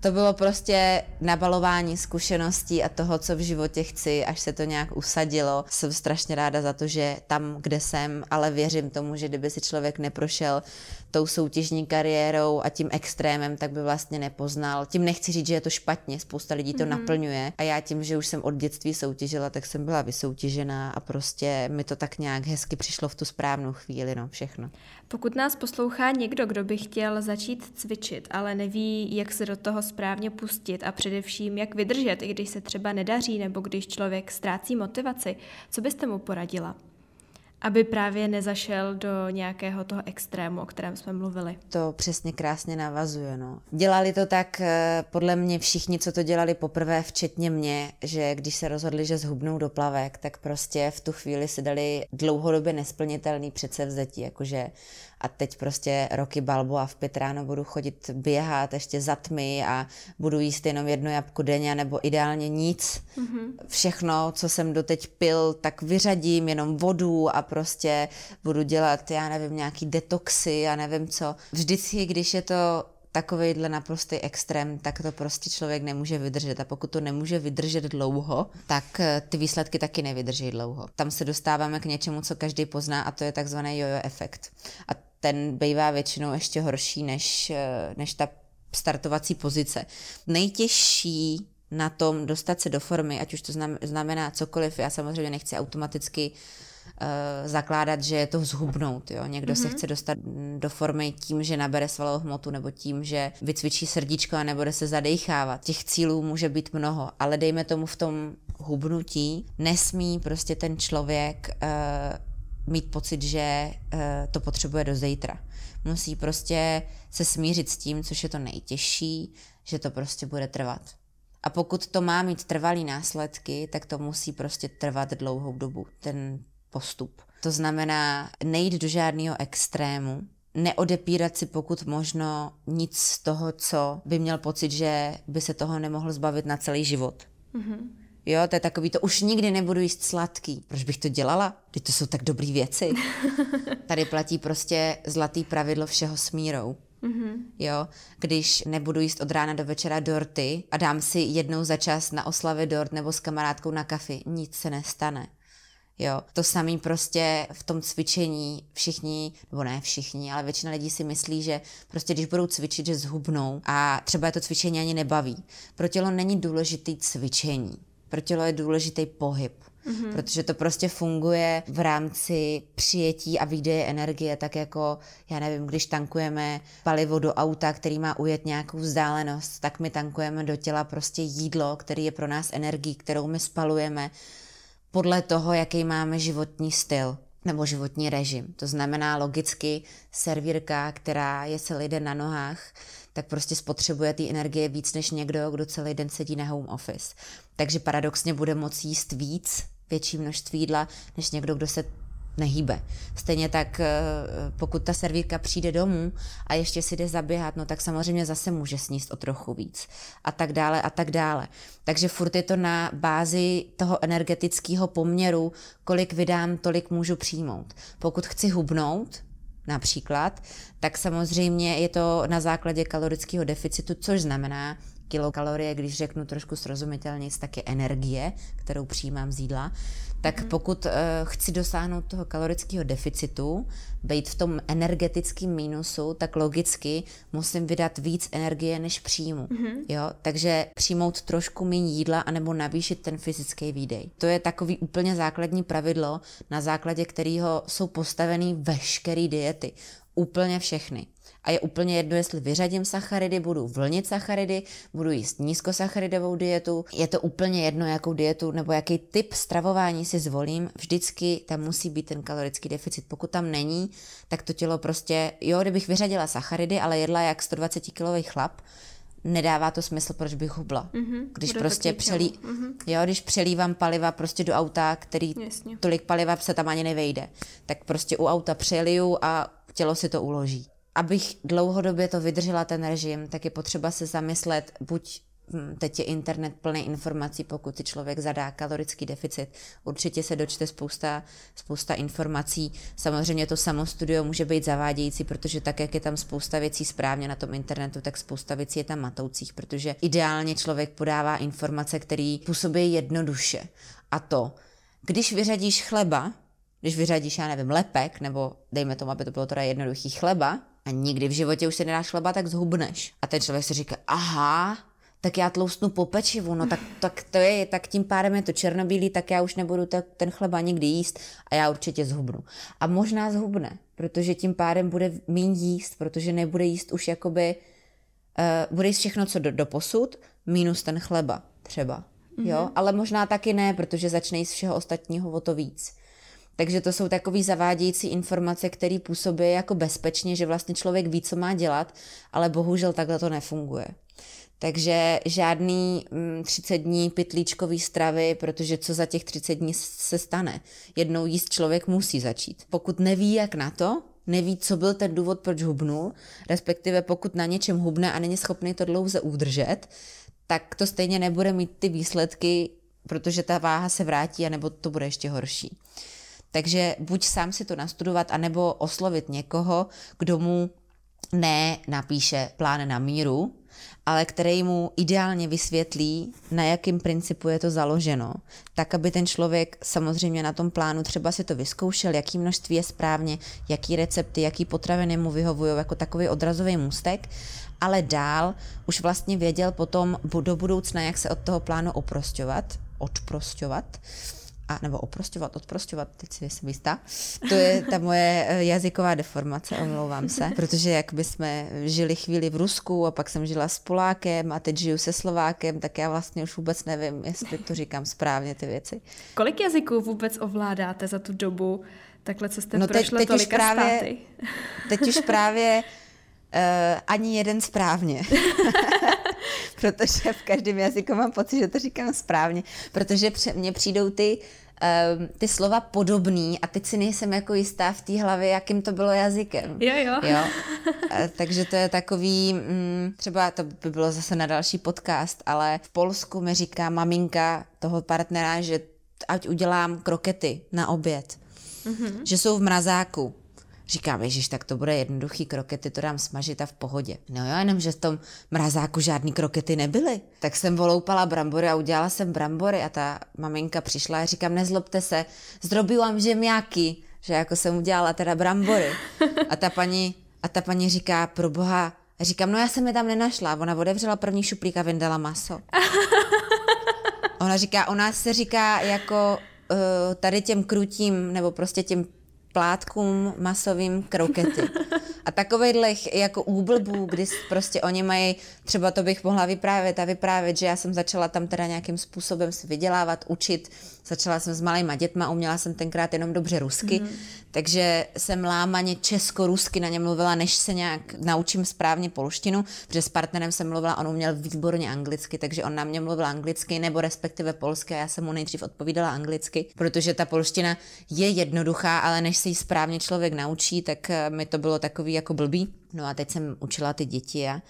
to bylo prostě nabalování zkušeností a toho, co v životě chci, až se to nějak usadilo. Jsem strašně ráda za to, že tam, kde jsem, ale věřím tomu, že kdyby si člověk neprošel tou soutěžní kariérou a tím extrémem, tak by vlastně nepoznal. Tím nechci říct, že je to špatně, spousta lidí to mm-hmm. naplňuje a já tím, že už jsem od dětství soutěžila, tak jsem byla vysoutěžená a prostě mi to tak nějak hezky přišlo v tu správnou chvíli, no všechno. Pokud nás poslouchá někdo, kdo by chtěl začít cvičit, ale neví, jak se do toho správně pustit a především jak vydržet, i když se třeba nedaří nebo když člověk ztrácí motivaci, co byste mu poradila? aby právě nezašel do nějakého toho extrému, o kterém jsme mluvili. To přesně krásně navazuje. No. Dělali to tak podle mě všichni, co to dělali poprvé, včetně mě, že když se rozhodli, že zhubnou do plavek, tak prostě v tu chvíli si dali dlouhodobě nesplnitelný předsevzetí, jakože a teď prostě roky Balbo a v pět ráno budu chodit běhat ještě za tmy a budu jíst jenom jedno jablko denně nebo ideálně nic. Mm-hmm. Všechno, co jsem doteď pil, tak vyřadím, jenom vodu a prostě budu dělat, já nevím, nějaký detoxy, já nevím co. Vždycky, když je to takovejhle naprostý extrém, tak to prostě člověk nemůže vydržet. A pokud to nemůže vydržet dlouho, tak ty výsledky taky nevydrží dlouho. Tam se dostáváme k něčemu, co každý pozná, a to je takzvaný jojo efekt. A ten bývá většinou ještě horší než, než ta startovací pozice. Nejtěžší na tom dostat se do formy, ať už to znamená cokoliv, já samozřejmě nechci automaticky zakládat, že je to zhubnout. Jo? Někdo mm-hmm. se chce dostat do formy tím, že nabere svalovou hmotu nebo tím, že vycvičí srdíčko a nebude se zadejchávat. Těch cílů může být mnoho, ale dejme tomu v tom hubnutí nesmí prostě ten člověk uh, mít pocit, že uh, to potřebuje do zítra. Musí prostě se smířit s tím, což je to nejtěžší, že to prostě bude trvat. A pokud to má mít trvalý následky, tak to musí prostě trvat dlouhou dobu. Ten postup. To znamená nejít do žádného extrému, neodepírat si pokud možno nic z toho, co by měl pocit, že by se toho nemohl zbavit na celý život. Mm-hmm. Jo, to je takový, to už nikdy nebudu jíst sladký. Proč bych to dělala? Vždyť to jsou tak dobrý věci. Tady platí prostě zlatý pravidlo všeho s mírou. Mm-hmm. Jo, když nebudu jíst od rána do večera dorty a dám si jednou za čas na oslavě dort nebo s kamarádkou na kafi, nic se nestane. Jo, to samý prostě v tom cvičení všichni, nebo ne všichni, ale většina lidí si myslí, že prostě když budou cvičit, že zhubnou a třeba je to cvičení ani nebaví. Pro tělo není důležitý cvičení, pro tělo je důležitý pohyb, mm-hmm. protože to prostě funguje v rámci přijetí a výdeje energie, tak jako, já nevím, když tankujeme palivo do auta, který má ujet nějakou vzdálenost, tak my tankujeme do těla prostě jídlo, které je pro nás energií, kterou my spalujeme, podle toho, jaký máme životní styl nebo životní režim. To znamená logicky servírka, která je celý den na nohách, tak prostě spotřebuje ty energie víc než někdo, kdo celý den sedí na home office. Takže paradoxně bude moct jíst víc, větší množství jídla, než někdo, kdo se nehýbe. Stejně tak, pokud ta servírka přijde domů a ještě si jde zaběhat, no tak samozřejmě zase může sníst o trochu víc. A tak dále, a tak dále. Takže furt je to na bázi toho energetického poměru, kolik vydám, tolik můžu přijmout. Pokud chci hubnout, například, tak samozřejmě je to na základě kalorického deficitu, což znamená, kilokalorie, když řeknu trošku srozumitelnějc, tak je energie, kterou přijímám z jídla. Tak pokud uh, chci dosáhnout toho kalorického deficitu, být v tom energetickém mínusu, tak logicky musím vydat víc energie, než přijmu. Mm-hmm. Jo? Takže přijmout trošku méně jídla anebo navýšit ten fyzický výdej. To je takový úplně základní pravidlo, na základě kterého jsou postaveny veškeré diety. Úplně všechny. A je úplně jedno, jestli vyřadím sacharidy, budu vlnit sacharidy, budu jíst nízkosacharidovou dietu. Je to úplně jedno, jakou dietu nebo jaký typ stravování si zvolím, vždycky tam musí být ten kalorický deficit. Pokud tam není, tak to tělo prostě, jo, kdybych vyřadila sacharidy, ale jedla jak sto dvacet kilový chlap, nedává to smysl, proč bych hubla. Mm-hmm, když prostě přelí... mm-hmm. jo, když přelívám paliva prostě do auta, který Jasně. tolik paliva se tam ani nevejde, tak prostě u auta přeliju a tělo si to uloží. Abych dlouhodobě to vydržela ten režim, tak je potřeba se zamyslet, buď teď je internet plný informací, pokud si člověk zadá kalorický deficit, určitě se dočte spousta, spousta informací. Samozřejmě to samo studio může být zavádějící, protože tak, jak je tam spousta věcí správně na tom internetu, tak spousta věcí je tam matoucích, protože ideálně člověk podává informace, které působí jednoduše. A to, když vyřadíš chleba, když vyřadíš, já nevím, lepek, nebo dejme tomu, aby to bylo teda jednoduchý chleba, a nikdy v životě už se nedáš chleba, tak zhubneš. A ten člověk si říká, aha, tak já tloustnu po pečivu, no tak, tak to je, tak tím pádem je to černobílý, tak já už nebudu te, ten chleba nikdy jíst a já určitě zhubnu. A možná zhubne, protože tím pádem bude míň jíst, protože nebude jíst už jakoby, uh, bude jíst všechno, co do, do posud, minus ten chleba třeba, mm-hmm. jo, ale možná taky ne, protože začne jíst všeho ostatního o to víc. Takže to jsou takové zavádějící informace, které působí jako bezpečně, že vlastně člověk ví, co má dělat, ale bohužel takhle to nefunguje. Takže žádný třicet dní pytlíčkový stravy, protože co za těch třicet dní se stane. Jednou jíst člověk musí začít. Pokud neví, jak na to, neví, co byl ten důvod, proč hubnul, respektive pokud na něčem hubne a není schopný to dlouze udržet, tak to stejně nebude mít ty výsledky, protože ta váha se vrátí, anebo to bude ještě horší. Takže buď sám si to nastudovat, anebo oslovit někoho, kdo mu ne napíše plán na míru, ale který mu ideálně vysvětlí, na jakým principu je to založeno. Tak, aby ten člověk samozřejmě na tom plánu třeba si to vyzkoušel, jaký množství je správně, jaký recepty, jaký potraviny mu vyhovují, jako takový odrazový můstek, ale dál už vlastně věděl potom do budoucna, jak se od toho plánu oprosťovat, odprosťovat, a, nebo oprosťovat, odprosťovat, teď si jsem jistá. To je ta moje jazyková deformace, omlouvám se, protože jak bychom žili chvíli v Rusku a pak jsem žila s Polákem a teď žiju se Slovákem, tak já vlastně už vůbec nevím, jestli to říkám správně, ty věci. Kolik jazyků vůbec ovládáte za tu dobu, takhle co jste no prošla teď, teď tolika právě, státy? Teď už právě uh, ani jeden správně. Protože v každém jazyku mám pocit, že to říkám správně, protože mně přijdou ty, um, ty slova podobný a teď si nejsem jako jistá v té hlavě, jakým to bylo jazykem. Jo, jo. jo? A, takže to je takový, mm, třeba to by bylo zase na další podcast, ale v Polsku mi říká maminka toho partnera, že ať udělám krokety na oběd, mm-hmm. že jsou v mrazáku. Říkám, ježiš, tak to bude jednoduchý, krokety to dám smažit a v pohodě. No jo, jenomže v tom mrazáku žádný krokety nebyly. Tak jsem voloupala brambory a udělala jsem brambory a ta maminka přišla a říkám, nezlobte se, zrobila ziemniaki, že jako jsem udělala teda brambory. A ta paní, a ta paní říká, proboha, a říkám, no já jsem je tam nenašla. Ona otevřela první šuplík a vyndala maso. Ona říká, ona se říká jako tady těm krutím, nebo prostě těm plátkům masovým krokety. A takovejhlech jako úblbů, kdy prostě oni mají, třeba to bych mohla vyprávět a vyprávět, že já jsem začala tam teda nějakým způsobem si vydělávat, učit. Začala jsem s malejma dětma, uměla jsem tenkrát jenom dobře rusky, mm. takže jsem lámaně česko-rusky na ně mluvila, než se nějak naučím správně polštinu, protože s partnerem jsem mluvila, on uměl výborně anglicky, takže on na mě mluvil anglicky, nebo respektive polsky, a já jsem mu nejdřív odpovídala anglicky, protože ta polština je jednoduchá, ale než se ji správně člověk naučí, tak mi to bylo takový jako blbý. No a teď jsem učila ty děti a,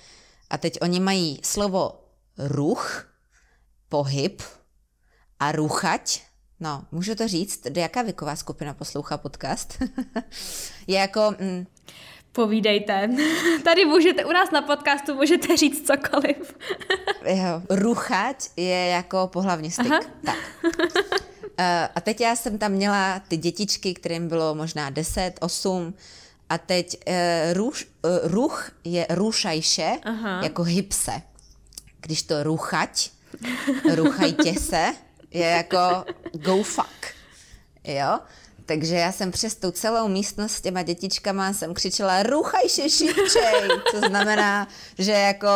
a teď oni mají slovo ruch, pohyb, a ruchať, no, můžu to říct, jaká věková skupina poslouchá podcast? Je jako... Mm, povídejte. Tady můžete, u nás na podcastu můžete říct cokoliv. Jo, ruchať je jako pohlavní styk. Aha. Tak. A teď já jsem tam měla ty dětičky, kterým bylo možná deset, osm, a teď ruš, ruch je rušajše, aha. jako hypse. Když to ruchať, ruchajtě se, je jako go fuck, jo? Takže já jsem přes tu celou místnost s těma dětičkama jsem křičela ruchaj se šipčej, co znamená, že jako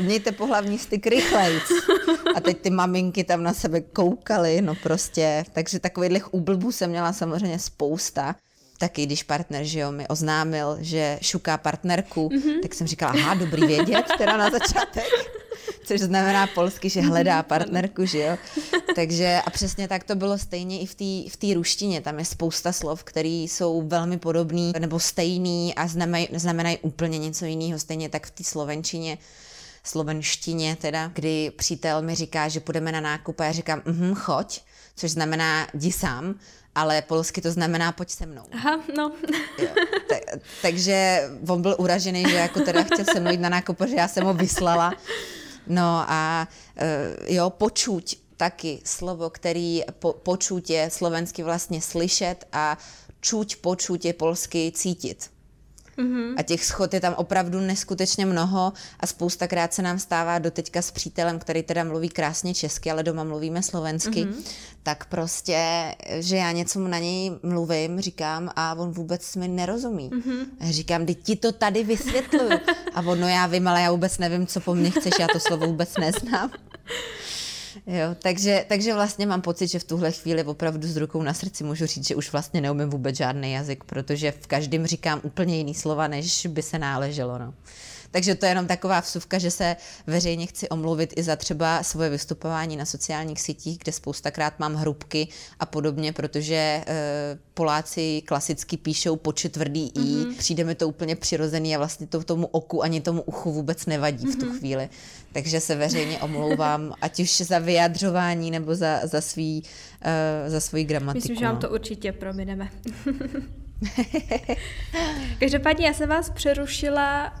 mějte pohlavní styk rychlejc. A teď ty maminky tam na sebe koukaly, no prostě, takže takových úblbů jsem měla samozřejmě spousta. Taky když partner, že jo, mi oznámil, že šuká partnerku, mm-hmm. tak jsem říkala, aha, dobrý vědět, teda na začátek. Což znamená polsky, že hledá partnerku, že jo. Takže a přesně tak to bylo stejně i v té v té ruštině. Tam je spousta slov, které jsou velmi podobný nebo stejný a znamenají, znamenají úplně něco jiného. Stejně tak v té slovenčině, slovenštině teda, kdy přítel mi říká, že půjdeme na nákup a já říkám, mhm, choď, což znamená jdi sám, ale polsky to znamená pojď se mnou. Aha, no. Jo, tak, takže on byl uražený, že jako teda chtěl se mnou jít na nákup, že já jsem ho vyslala. No a jo, počuť taky slovo, který po, počuť je slovensky vlastně slyšet a čuť, počuť je polsky cítit. Mm-hmm. A těch schod je tam opravdu neskutečně mnoho a spoustakrát se nám stává doteďka s přítelem, který teda mluví krásně česky, ale doma mluvíme slovensky, mm-hmm. tak prostě, že já něco na něj mluvím, říkám a on vůbec mi nerozumí. Mm-hmm. A říkám, teď ti to tady vysvětluju. A on, no já vím, ale já vůbec nevím, co po mně chceš, já to slovo vůbec neznám. Jo, takže, takže vlastně mám pocit, že v tuhle chvíli opravdu s rukou na srdci můžu říct, že už vlastně neumím vůbec žádný jazyk, protože v každém říkám úplně jiný slova, než by se náleželo. No. Takže to je jenom taková vsuvka, že se veřejně chci omluvit i za třeba svoje vystupování na sociálních sítích, kde spoustakrát mám hrubky a podobně, protože e, Poláci klasicky píšou počet tvrdý i, mm-hmm. přijde mi to úplně přirozený a vlastně to tomu oku ani tomu uchu vůbec nevadí mm-hmm. v tu chvíli. Takže se veřejně omlouvám, ať už za vyjadřování nebo za, za, svý, e, za svý gramatiku. Myslím, že vám to určitě promineme. Každopádně já jsem vás přerušila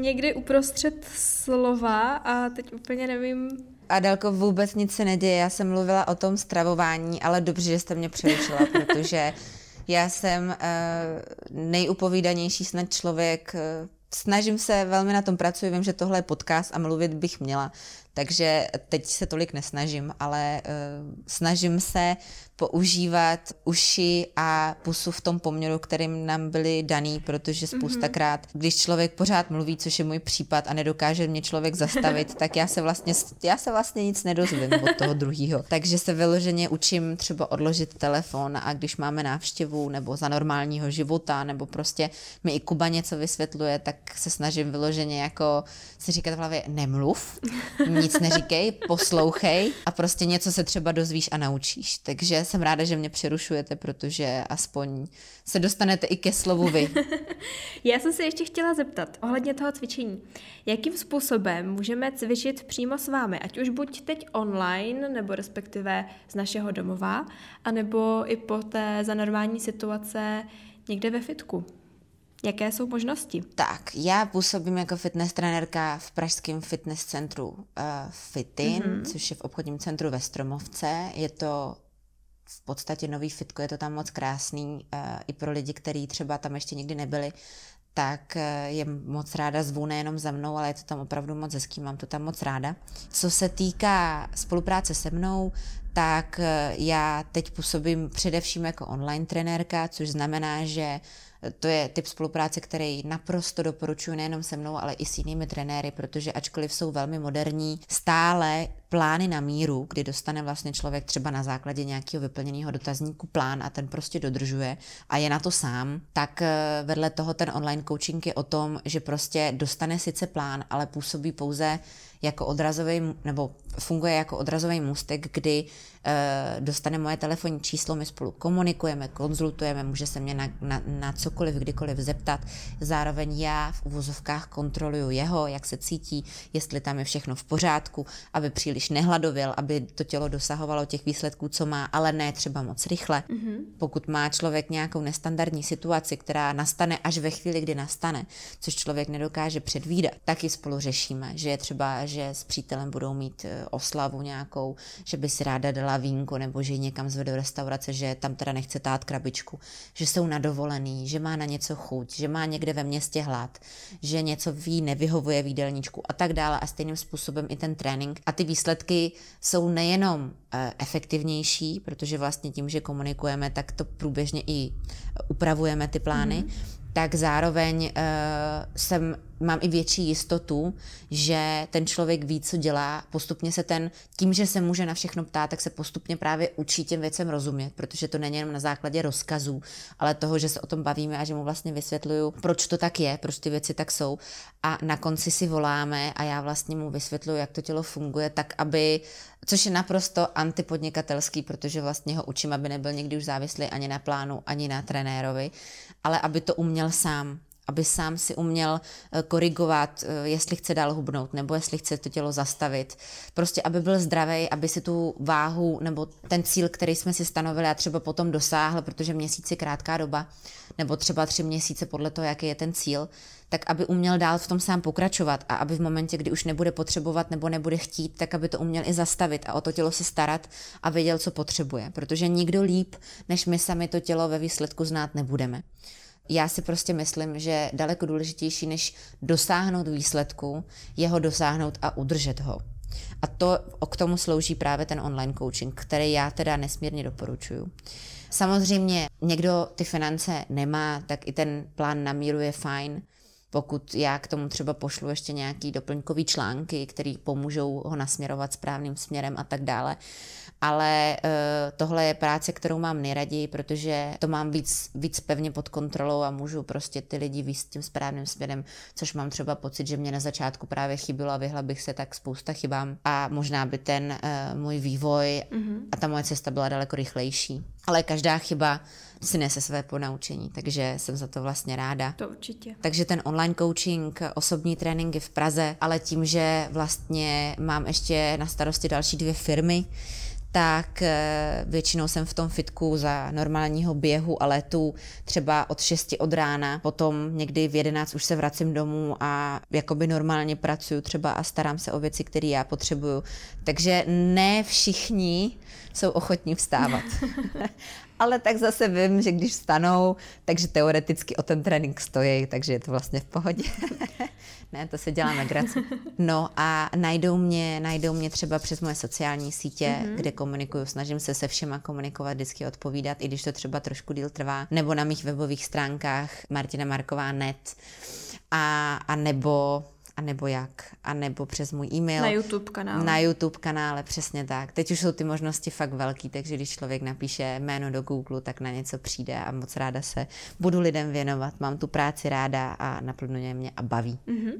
někdy uprostřed slova a teď úplně nevím. Adelko, vůbec nic se neděje, já jsem mluvila o tom stravování, ale dobře, že jste mě přerušila, protože já jsem nejupovídanější snad člověk, snažím se, velmi na tom pracuji, vím, že tohle je podcast a mluvit bych měla, takže teď se tolik nesnažím, ale snažím se používat uši a pusu v tom poměru, kterým nám byly daný, protože spoustakrát, když člověk pořád mluví, což je můj případ, a nedokáže mě člověk zastavit, tak já se vlastně, já se vlastně nic nedozvím od toho druhého. Takže se vyloženě učím třeba odložit telefon, a když máme návštěvu nebo za normálního života, nebo prostě mi i Kuba něco vysvětluje, tak se snažím vyloženě jako si říkat v hlavě nemluv, nic neříkej, poslouchej a prostě něco se třeba dozvíš a naučíš. Takže jsem ráda, že mě přerušujete, protože aspoň se dostanete i ke slovu vy. Já jsem se ještě chtěla zeptat ohledně toho cvičení. Jakým způsobem můžeme cvičit přímo s vámi? Ať už buď teď online, nebo respektive z našeho domova, anebo i po té za normální situace někde ve fitku. Jaké jsou možnosti? Tak, já působím jako fitness trenérka v pražském fitness centru uh, Fitin, mm-hmm. což je v obchodním centru ve Stromovce. Je to v podstatě nový fitko, je to tam moc krásný, uh, i pro lidi, kteří třeba tam ještě nikdy nebyli, tak uh, je moc ráda, zvu nejenom za mnou, ale je to tam opravdu moc hezký, mám to tam moc ráda. Co se týká spolupráce se mnou, tak uh, já teď působím především jako online trenérka, což znamená, že to je typ spolupráce, který naprosto doporučuji nejenom se mnou, ale i s jinými trenéry, protože ačkoliv jsou velmi moderní, stále plány na míru, kdy dostane vlastně člověk třeba na základě nějakého vyplněného dotazníku plán a ten prostě dodržuje a je na to sám, tak vedle toho ten online coaching je o tom, že prostě dostane sice plán, ale působí pouze jako odrazový, nebo funguje jako odrazový můstek, kdy e, dostane moje telefonní číslo, my spolu komunikujeme, konzultujeme, může se mě na, na, na cokoliv, kdykoliv zeptat. Zároveň já v uvozovkách kontroluju jeho, jak se cítí, jestli tam je všechno v pořádku, aby příliš nehladověl, aby to tělo dosahovalo těch výsledků, co má, ale ne třeba moc rychle. Mm-hmm. Pokud má člověk nějakou nestandardní situaci, která nastane až ve chvíli, kdy nastane, což člověk nedokáže předvídat, taky spolu řešíme, že je třeba, že s přítelem budou mít oslavu nějakou, že by si ráda dala vínko, nebo že ji někam zve do restaurace, že tam teda nechce tát krabičku, že jsou na dovolený, že má na něco chuť, že má někde ve městě hlad, že něco ví, nevyhovuje v jídelníčku a tak dále, a stejným způsobem i ten trénink. A ty výsledky jsou nejenom efektivnější, protože vlastně tím, že komunikujeme, tak to průběžně i upravujeme ty plány, mm-hmm. tak zároveň uh, jsem, mám i větší jistotu, že ten člověk ví, co dělá. Postupně se ten, tím, že se může na všechno ptát, tak se postupně právě učí těm věcem rozumět, protože to není jenom na základě rozkazů, ale toho, že se o tom bavíme a že mu vlastně vysvětluju, proč to tak je, proč ty věci tak jsou. A na konci si voláme a já vlastně mu vysvětluju, jak to tělo funguje, tak aby, což je naprosto antipodnikatelský, protože vlastně ho učím, aby nebyl nikdy už závislý ani na plánu, ani na trenérovi, ale aby to uměl sám, aby sám si uměl korigovat, jestli chce dál hubnout, nebo jestli chce to tělo zastavit. Prostě, aby byl zdravý, aby si tu váhu, nebo ten cíl, který jsme si stanovili a třeba potom dosáhl, protože měsíc je krátká doba, nebo třeba tři měsíce podle toho, jaký je ten cíl, tak aby uměl dál v tom sám pokračovat a aby v momentě, kdy už nebude potřebovat nebo nebude chtít, tak aby to uměl i zastavit a o to tělo se starat a věděl, co potřebuje. Protože nikdo líp, než my sami to tělo ve výsledku znát nebudeme. Já si prostě myslím, že daleko důležitější, než dosáhnout výsledku, je ho dosáhnout a udržet ho. A to, k tomu slouží právě ten online coaching, který já teda nesmírně doporučuju. Samozřejmě někdo ty finance nemá, tak i ten plán na míru je fajn. pokud já k tomu třeba pošlu ještě nějaký doplňkový články, který pomůžou ho nasměrovat správným směrem a tak dále. Ale tohle je práce, kterou mám nejraději, protože to mám víc, víc pevně pod kontrolou a můžu prostě ty lidi víc tím správným směrem, což mám třeba pocit, že mě na začátku právě chybilo a vyhla bych se tak spousta chybám a možná by ten uh, můj vývoj mm-hmm. a ta moje cesta byla daleko rychlejší. Ale každá chyba si nese své ponaučení, takže jsem za to vlastně ráda. To určitě. Takže ten online coaching, osobní tréninky v Praze, ale tím, že vlastně mám ještě na starosti další dvě firmy, tak většinou jsem v tom fitku za normálního běhu a letu třeba od šesti od rána, potom někdy v jedenáct už se vracím domů a jakoby normálně pracuju třeba a starám se o věci, které já potřebuju. Takže ne všichni jsou ochotní vstávat. Ale tak zase vím, že když vstanou, takže teoreticky o ten trénink stojí, takže je to vlastně v pohodě. Ne, to se dělá na graci. No a najdou mě, najdou mě třeba přes moje sociální sítě, mm-hmm. kde komunikuju, snažím se se všema komunikovat, vždycky odpovídat, i když to třeba trošku díl trvá, nebo na mých webových stránkách Martina Marková net a, a nebo... A nebo jak? A nebo přes můj e-mail. Na YouTube kanále. Na YouTube kanále, přesně tak. Teď už jsou ty možnosti fakt velký, takže když člověk napíše jméno do Google, tak na něco přijde a moc ráda se budu lidem věnovat. Mám tu práci ráda a naplňuje mě a baví. Mm-hmm.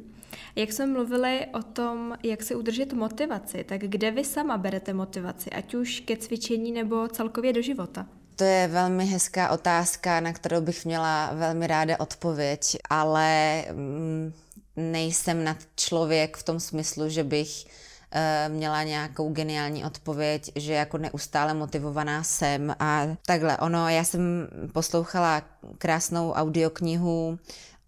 Jak jsme mluvili o tom, jak si udržet motivaci, tak kde vy sama berete motivaci, ať už ke cvičení nebo celkově do života? To je velmi hezká otázka, na kterou bych měla velmi ráda odpověď, ale... Mm, nejsem nad člověk v tom smyslu, že bych e, měla nějakou geniální odpověď, že jako neustále motivovaná jsem a takhle. Ono, já jsem poslouchala krásnou audioknihu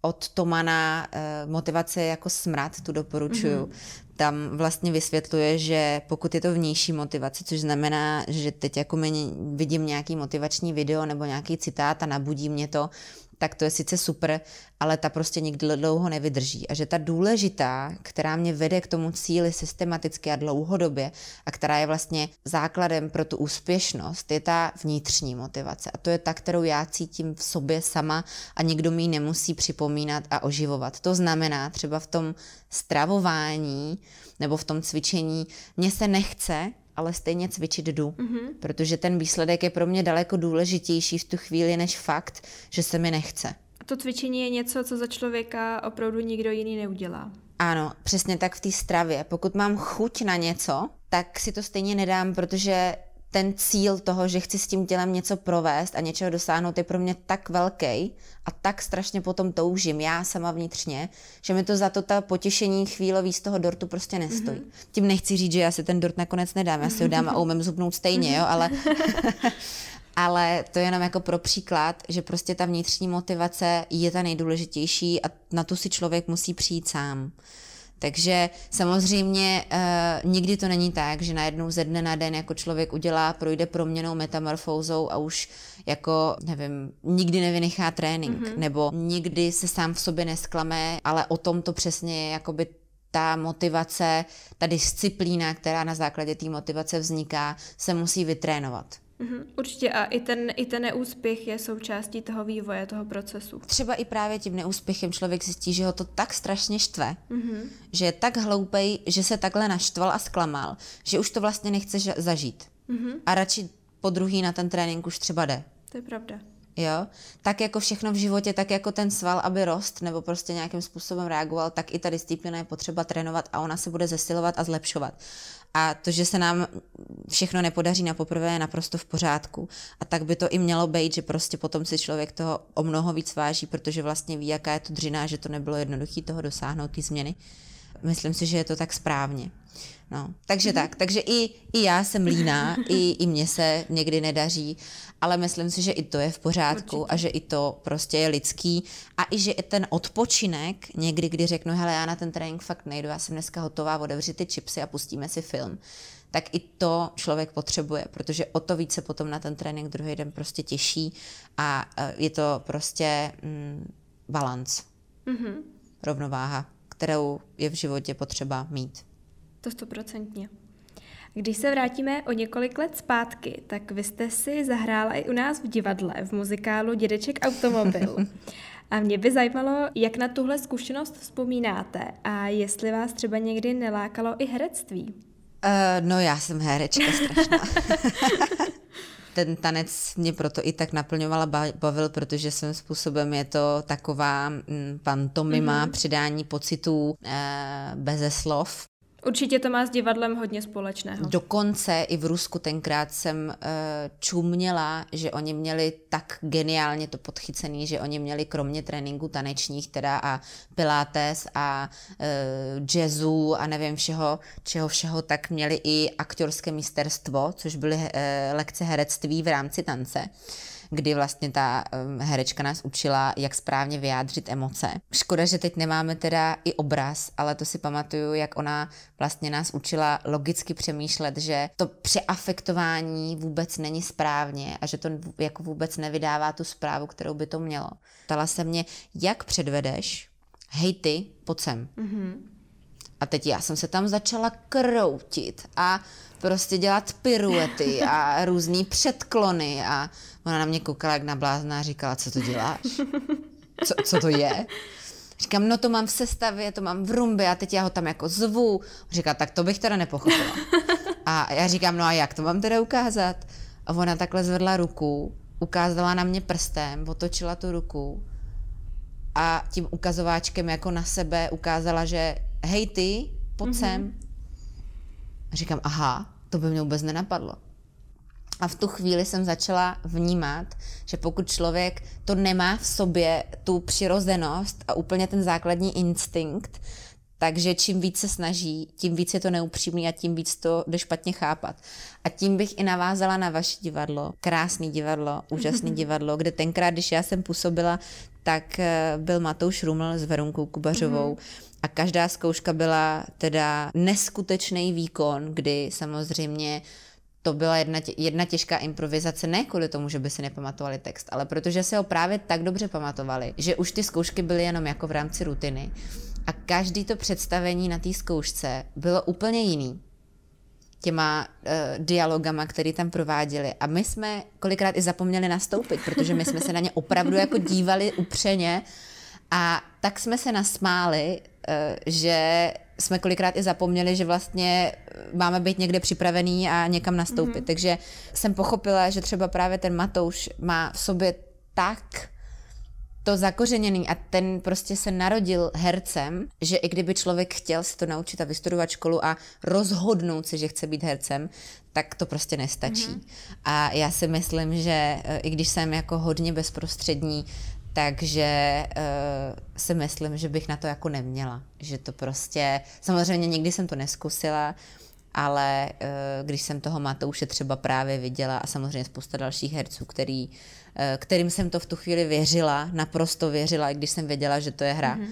od Tomana e, Motivace jako smrad, tu doporučuju. Mm-hmm. Tam vlastně vysvětluje, že pokud je to vnější motivace, což znamená, že teď jako vidím nějaký motivační video nebo nějaký citát a nabudí mě to, tak to je sice super, ale ta prostě nikdy dlouho nevydrží. A že ta důležitá, která mě vede k tomu cíli systematicky a dlouhodobě a která je vlastně základem pro tu úspěšnost, je ta vnitřní motivace. A to je ta, kterou já cítím v sobě sama a nikdo mi ji nemusí připomínat a oživovat. To znamená třeba v tom stravování nebo v tom cvičení, mně se nechce, ale stejně cvičit jdu, mm-hmm. protože ten výsledek je pro mě daleko důležitější v tu chvíli, než fakt, že se mi nechce. A to cvičení je něco, co za člověka opravdu nikdo jiný neudělá. Ano, přesně tak v té stravě. Pokud mám chuť na něco, tak si to stejně nedám, protože ten cíl toho, že chci s tím tělem něco provést a něčeho dosáhnout, je pro mě tak velký a tak strašně potom toužím, já sama vnitřně, že mi to za to ta potěšení chvílový z toho dortu prostě nestojí. Mm-hmm. Tím nechci říct, že já si ten dort nakonec nedám, já si ho dám a umím zubnout stejně, jo, ale... Ale to je jenom jako pro příklad, že prostě ta vnitřní motivace je ta nejdůležitější a na tu si člověk musí přijít sám. Takže samozřejmě eh, nikdy to není tak, že najednou ze dne na den jako člověk udělá, projde proměnou, metamorfózou a už jako, nevím, nikdy nevynechá trénink, mm-hmm. nebo nikdy se sám v sobě nesklame, ale o tom to přesně je jakoby ta motivace, ta disciplína, která na základě té motivace vzniká, se musí vytrénovat. Uhum, určitě a i ten, i ten neúspěch je součástí toho vývoje, toho procesu. Třeba i právě tím neúspěchem člověk zjistí, že ho to tak strašně štve, uhum. Že je tak hloupej, že se takhle naštval a zklamal, že už to vlastně nechce zažít. Uhum. A radši po druhý na ten trénink už třeba jde. To je pravda. Jo? Tak jako všechno v životě, tak jako ten sval, aby rost nebo prostě nějakým způsobem reagoval, tak i ta disciplína je potřeba trénovat a ona se bude zesilovat a zlepšovat. A to, že se nám všechno nepodaří na poprvé, je naprosto v pořádku. A tak by to i mělo být, že prostě potom si člověk toho o mnoho víc váží, protože vlastně ví, jaká je to dřina, že to nebylo jednoduché toho dosáhnout, ty změny. Myslím si, že je to tak správně. No, takže tak, takže i, i já jsem líná, i, i mně se někdy nedaří, ale myslím si, že i to je v pořádku. Určitě. A že i to prostě je lidský a i že i ten odpočinek někdy, kdy řeknu, hele, já na ten trénink fakt nejdu, já jsem dneska hotová, odevři ty chipsy a pustíme si film, tak i to člověk potřebuje, protože o to více potom na ten trénink druhý den prostě těší a je to prostě mm, balanc, mm-hmm. rovnováha, kterou je v životě potřeba mít. To stoprocentně. Když se vrátíme o několik let zpátky, tak vy jste si zahrála i u nás v divadle, v muzikálu Dědeček automobil. A mě by zajímalo, jak na tuhle zkušenost vzpomínáte a jestli vás třeba někdy nelákalo i herectví. Uh, no já jsem herečka strašná. Ten tanec mě proto i tak naplňovala, bavil, protože svým způsobem je to taková pantomima, mm-hmm. přidání pocitů e, beze slov. Určitě to má s divadlem hodně společného. Dokonce i v Rusku tenkrát jsem e, čuměla, že oni měli tak geniálně to podchycený, že oni měli kromě tréninku tanečních teda a pilates a e, jazzu a nevím všeho, čeho všeho, tak měli i aktorské mistérstvo, což byly e, lekce herectví v rámci tance, kdy vlastně ta um, herečka nás učila, jak správně vyjádřit emoce. Škoda, že teď nemáme teda i obraz, ale to si pamatuju, jak ona vlastně nás učila logicky přemýšlet, že to přeafektování vůbec není správně a že to jako vůbec nevydává tu zprávu, kterou by to mělo. Ptala se mě, jak předvedeš, hej ty, pojď sem. Mm-hmm. A teď já jsem se tam začala kroutit a prostě dělat piruety a různý předklony a ona na mě koukala jak na blázna a říkala, co to děláš? Co, co to je? Říkám, no to mám v sestavě, to mám v rumbě a teď já ho tam jako zvu. Říká, tak to bych teda nepochopila. A já říkám, no a jak to mám teda ukázat? A ona takhle zvedla ruku, ukázala na mě prstem, otočila tu ruku a tím ukazováčkem jako na sebe ukázala, že hej ty, pojď sem. Mm-hmm. Říkám, aha, to by mě vůbec nenapadlo. A v tu chvíli jsem začala vnímat, že pokud člověk to nemá v sobě, tu přirozenost a úplně ten základní instinkt, takže čím víc se snaží, tím víc je to neupřímný a tím víc to jde špatně chápat. A tím bych i navázala na vaše divadlo. Krásný divadlo, úžasný divadlo, kde tenkrát, když já jsem působila, tak byl Matouš Ruml s Verunkou Kubařovou. Mm-hmm. A každá zkouška byla teda neskutečný výkon, kdy samozřejmě to byla jedna, tě, jedna těžká improvizace, ne kvůli tomu, že by si nepamatovali text, ale protože se ho právě tak dobře pamatovali, že už ty zkoušky byly jenom jako v rámci rutiny. A každý to představení na té zkoušce bylo úplně jiný těma uh, dialogama, který tam prováděli. A my jsme kolikrát i zapomněli nastoupit, protože my jsme se na ně opravdu jako dívali upřeně a tak jsme se nasmáli, že jsme kolikrát i zapomněli, že vlastně máme být někde připravený a někam nastoupit. Mm-hmm. Takže jsem pochopila, že třeba právě ten Matouš má v sobě tak to zakořeněný a ten prostě se narodil hercem, že i kdyby člověk chtěl si to naučit a vystudovat školu a rozhodnout si, že chce být hercem, tak to prostě nestačí. Mm-hmm. A já si myslím, že i když jsem jako hodně bezprostřední, takže uh, si myslím, že bych na to jako neměla, že to prostě, samozřejmě nikdy jsem to neskusila, ale uh, když jsem toho Matouše třeba právě viděla a samozřejmě spousta dalších herců, který, uh, kterým jsem to v tu chvíli věřila, naprosto věřila, i když jsem věděla, že to je hra, mm-hmm.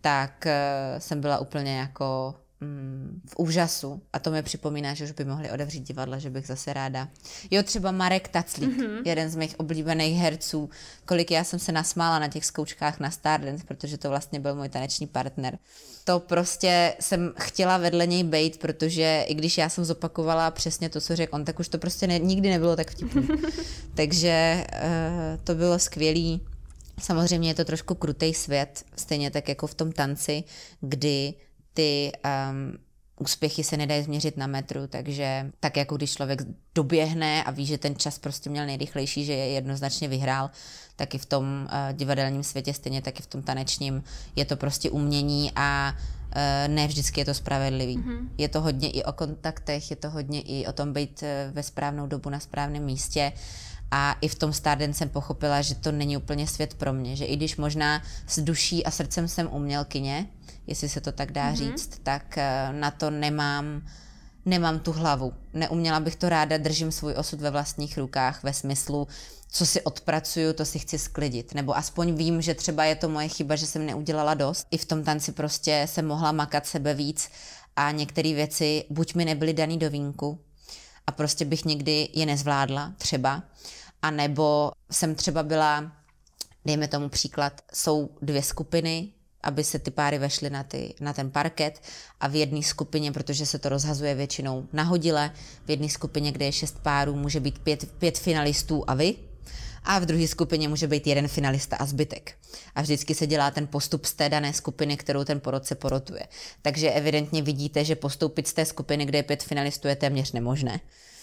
tak uh, jsem byla úplně jako mm, v úžasu a to mi připomíná, že už by mohli otevřít divadla, že bych zase ráda. Jo, třeba Marek Taclík, mm-hmm. jeden z mých oblíbených herců, kolik já jsem se nasmála na těch zkouškách na Stardens, protože to vlastně byl můj taneční partner. To prostě jsem chtěla vedle něj bejt, protože i když já jsem zopakovala přesně to, co řekl on, tak už to prostě ne, nikdy nebylo tak vtipný. Takže uh, to bylo skvělý. Samozřejmě je to trošku krutej svět, stejně tak jako v tom tanci, kdy ty um, úspěchy se nedají změřit na metru, takže tak jako když člověk doběhne a ví, že ten čas prostě měl nejrychlejší, že je jednoznačně vyhrál, tak i v tom uh, divadelním světě, stejně tak i v tom tanečním, je to prostě umění a uh, ne vždycky je to spravedlivý. Mm-hmm. Je to hodně i o kontaktech, je to hodně i o tom být uh, ve správnou dobu na správném místě. A i v tom Stardance jsem pochopila, že to není úplně svět pro mě, že i když možná s duší a srdcem jsem umělkyně, jestli se to tak dá mm-hmm. říct, tak na to nemám, nemám tu hlavu. Neuměla bych to ráda, držím svůj osud ve vlastních rukách ve smyslu, co si odpracuju, to si chci sklidit. Nebo aspoň vím, že třeba je to moje chyba, že jsem neudělala dost. I v tom tanci prostě jsem mohla makat sebe víc a některé věci buď mi nebyly dané do vínku, a prostě bych někdy je nezvládla třeba, a nebo jsem třeba byla, dejme tomu příklad, jsou dvě skupiny, aby se ty páry vešly na, ty, na ten parket a v jedné skupině, protože se to rozhazuje většinou nahodile, v jedné skupině, kde je šest párů, může být pět, pět finalistů a vy. a v druhé skupině může být jeden finalista a zbytek. A vždycky se dělá ten postup z té dané skupiny, kterou ten porotce porotuje. Takže evidentně vidíte, že postoupit z té skupiny, kde je pět finalistů, je téměř nemožné.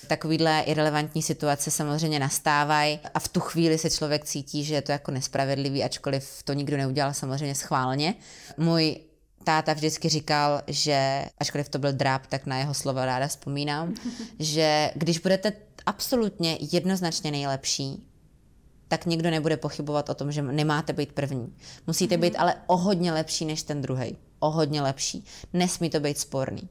Takovýhle irelevantní situace samozřejmě nastávají a v tu chvíli se člověk cítí, že je to jako nespravedlivý, ačkoliv to nikdo neudělal samozřejmě schválně. Můj táta vždycky říkal, že, ačkoliv to byl dráb, tak na jeho slova ráda vzpomínám, že když budete absolutně jednoznačně nejlepší, tak nikdo nebude pochybovat o tom, že nemáte být první. Musíte být ale o hodně lepší než ten druhej. O hodně lepší. Nesmí to být sporný.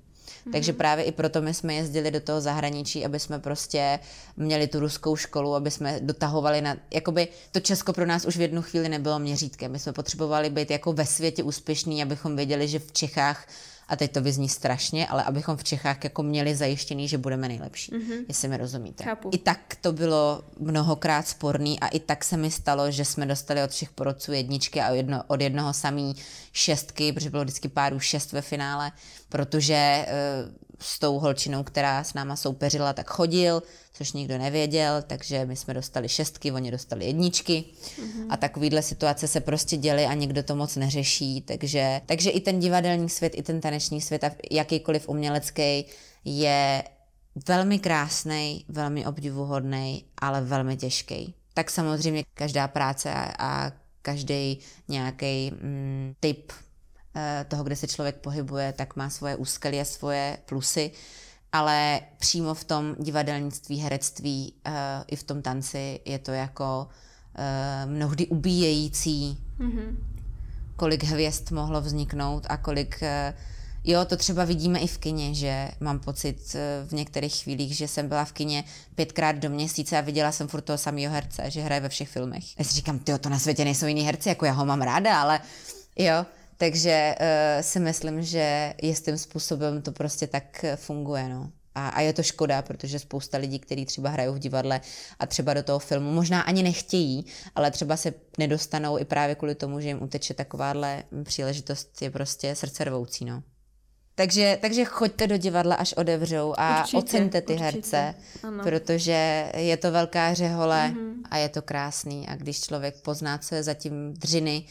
Takže právě i proto my jsme jezdili do toho zahraničí, aby jsme prostě měli tu ruskou školu, aby jsme dotahovali na... Jakoby to Česko pro nás už v jednu chvíli nebylo měřítkem. My jsme potřebovali být jako ve světě úspěšní, abychom věděli, že v Čechách, a teď to vyzní strašně, ale abychom v Čechách jako měli zajištěný, že budeme nejlepší, mm-hmm. jestli mi rozumíte. Chápu. I tak to bylo mnohokrát sporný a i tak se mi stalo, že jsme dostali od všech porodců jedničky a jedno, od jednoho samý šestky, protože bylo vždycky párů šest ve finále, protože e, s tou holčinou, která s náma soupeřila, tak chodil, což nikdo nevěděl, takže my jsme dostali šestky, oni dostali jedničky mm-hmm. a takovýhle situace se prostě děly a nikdo to moc neřeší, takže, takže i ten divadelní svět, i ten taneční svět a jakýkoliv umělecký je velmi krásnej, velmi obdivuhodnej, ale velmi těžký. Tak samozřejmě každá práce a, a každý nějaký mm, typ eh, toho, kde se člověk pohybuje, tak má svoje úskalí a svoje plusy, ale přímo v tom divadelnictví, herectví uh, i v tom tanci je to jako uh, mnohdy ubíjející, mm-hmm. kolik hvězd mohlo vzniknout a kolik... Uh, jo, to třeba vidíme i v kině, že mám pocit uh, v některých chvílích, že jsem byla v kině pětkrát do měsíce a viděla jsem furt toho samého herce, že hraje ve všech filmech. Já si říkám, tyjo, to na světě nejsou jiný herci, jako já ho mám ráda, ale jo... Takže uh, si myslím, že jistým způsobem to prostě tak funguje, no. A, a je to škoda, protože spousta lidí, kteří třeba hrajou v divadle a třeba do toho filmu, možná ani nechtějí, ale třeba se nedostanou i právě kvůli tomu, že jim uteče takováhle příležitost, je prostě srdcervoucí, no. Takže, takže choďte do divadla, až odevřou a určitě, oceňte ty určitě. herce, ano. Protože je to velká řehole mm-hmm. a je to krásný. A když člověk pozná, co je zatím dřiny,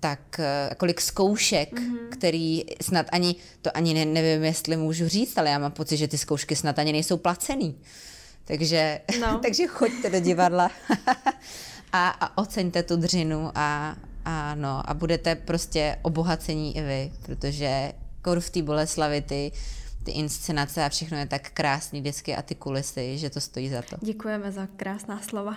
tak kolik zkoušek, mm-hmm. který snad ani, to ani ne, nevím, jestli můžu říct, ale já mám pocit, že ty zkoušky snad ani nejsou placený. Takže, no. takže choďte do divadla a, a oceňte tu dřinu a, a, no, a budete prostě obohacení i vy, protože kor v té Boleslavi ty, ty inscenace a všechno je tak krásný, desky a ty kulisy, že to stojí za to. Děkujeme za krásná slova.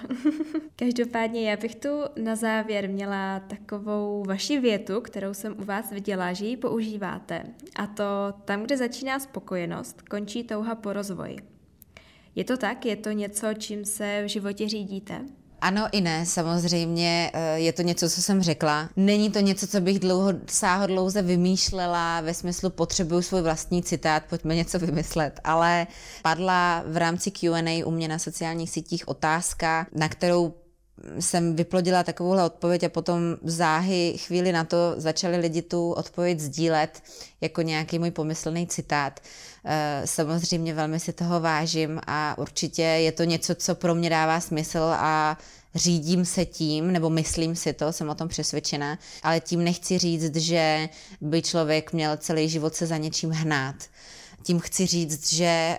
Každopádně já bych tu na závěr měla takovou vaši větu, kterou jsem u vás viděla, že ji používáte. A to tam, kde začíná spokojenost, končí touha po rozvoji. Je to tak? Je to něco, čím se v životě řídíte? Ano i ne, samozřejmě je to něco, co jsem řekla. Není to něco, co bych dlouho sáhodlouze vymýšlela, ve smyslu potřebuju svůj vlastní citát, pojďme něco vymyslet, ale padla v rámci Q and A u mě na sociálních sítích otázka, na kterou jsem vyplodila takovouhle odpověď a potom záhy chvíli na to začali lidi tu odpověď sdílet jako nějaký můj pomyslný citát. Samozřejmě velmi si toho vážím a určitě je to něco, co pro mě dává smysl a řídím se tím, nebo myslím si to, jsem o tom přesvědčena, ale tím nechci říct, že by člověk měl celý život se za něčím hnát. Tím chci říct, že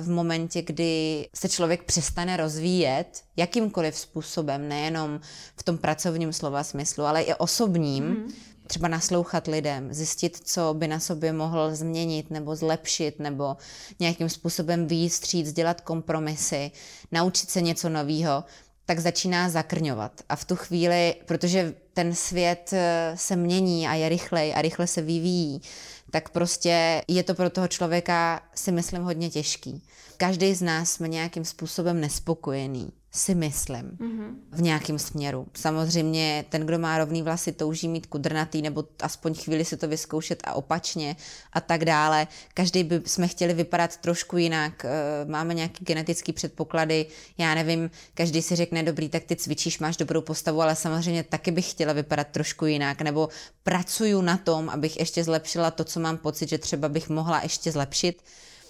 v momentě, kdy se člověk přestane rozvíjet jakýmkoliv způsobem, nejenom v tom pracovním slova smyslu, ale i osobním, mm. třeba naslouchat lidem, zjistit, co by na sobě mohl změnit nebo zlepšit, nebo nějakým způsobem vyjít vstříc, dělat kompromisy, naučit se něco nového, tak začíná zakrňovat. A v tu chvíli, protože ten svět se mění a je rychlej a rychle se vyvíjí, tak prostě je to pro toho člověka, si myslím, hodně těžký. Každý z nás jsme nějakým způsobem nespokojený, si myslím, mm-hmm. v nějakém směru. Samozřejmě ten, kdo má rovný vlasy, touží mít kudrnatý, nebo aspoň chvíli si to vyzkoušet a opačně a tak dále. Každý by jsme chtěli vypadat trošku jinak, máme nějaké genetické předpoklady, já nevím, každý si řekne, dobrý, tak ty cvičíš, máš dobrou postavu, ale samozřejmě taky bych chtěla vypadat trošku jinak, nebo pracuju na tom, abych ještě zlepšila to, co mám pocit, že třeba bych mohla ještě zlepšit.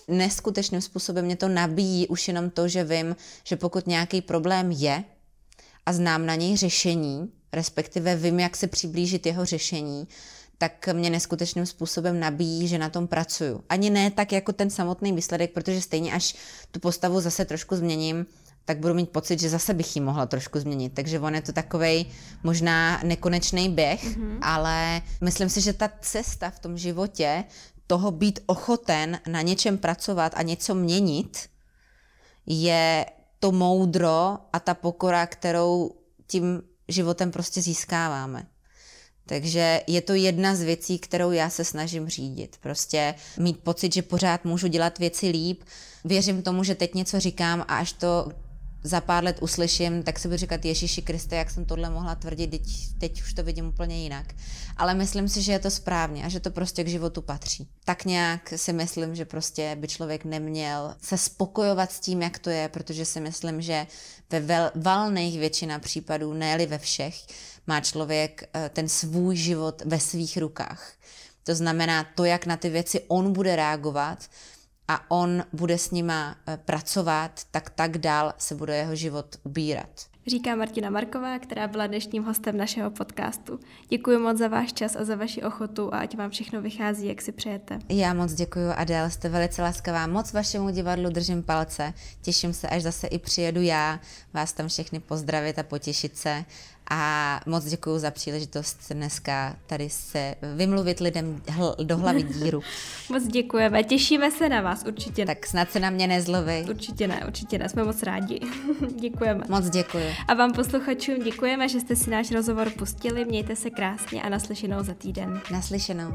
Neskutečným způsobem mě to nabíjí už jenom to, že vím, že pokud nějaký problém je a znám na něj řešení, respektive vím, jak se přiblížit jeho řešení, tak mě neskutečným způsobem nabíjí, že na tom pracuju. Ani ne tak jako ten samotný výsledek, protože stejně až tu postavu zase trošku změním, tak budu mít pocit, že zase bych ji mohla trošku změnit. Takže on je to takovej možná nekonečný běh, mm-hmm. ale myslím si, že ta cesta v tom životě, toho být ochoten na něčem pracovat a něco měnit, je to moudro a ta pokora, kterou tím životem prostě získáváme. Takže je to jedna z věcí, kterou já se snažím řídit. Prostě mít pocit, že pořád můžu dělat věci líp. Věřím tomu, že teď něco říkám a až to za pár let uslyším, tak si budu říkat, Ježíši Kriste, jak jsem tohle mohla tvrdit, teď, teď už to vidím úplně jinak. Ale myslím si, že je to správně a že to prostě k životu patří. Tak nějak si myslím, že prostě by člověk neměl se spokojovat s tím, jak to je, protože si myslím, že ve valných většina případů, ne-li ve všech, má člověk ten svůj život ve svých rukách. To znamená to, jak na ty věci on bude reagovat, a on bude s nima pracovat, tak tak dál se bude jeho život ubírat. Říká Martina Marková, která byla dnešním hostem našeho podcastu. Děkuji moc za váš čas a za vaši ochotu a ať vám všechno vychází, jak si přejete. Já moc děkuji, Adél, jste velice laskavá. Moc vašemu divadlu držím palce. Těším se, až zase i přijedu já, vás tam všechny pozdravit a potěšit se. A moc děkuji za příležitost dneska tady se vymluvit lidem hl- do hlavy díru. Moc děkujeme, těšíme se na vás, určitě. Tak snad se na mě nezlobí. Určitě ne, určitě ne, jsme moc rádi. Děkujeme. Moc děkuji. A vám posluchačům děkujeme, že jste si náš rozhovor pustili, mějte se krásně a naslyšenou za týden. Naslyšenou.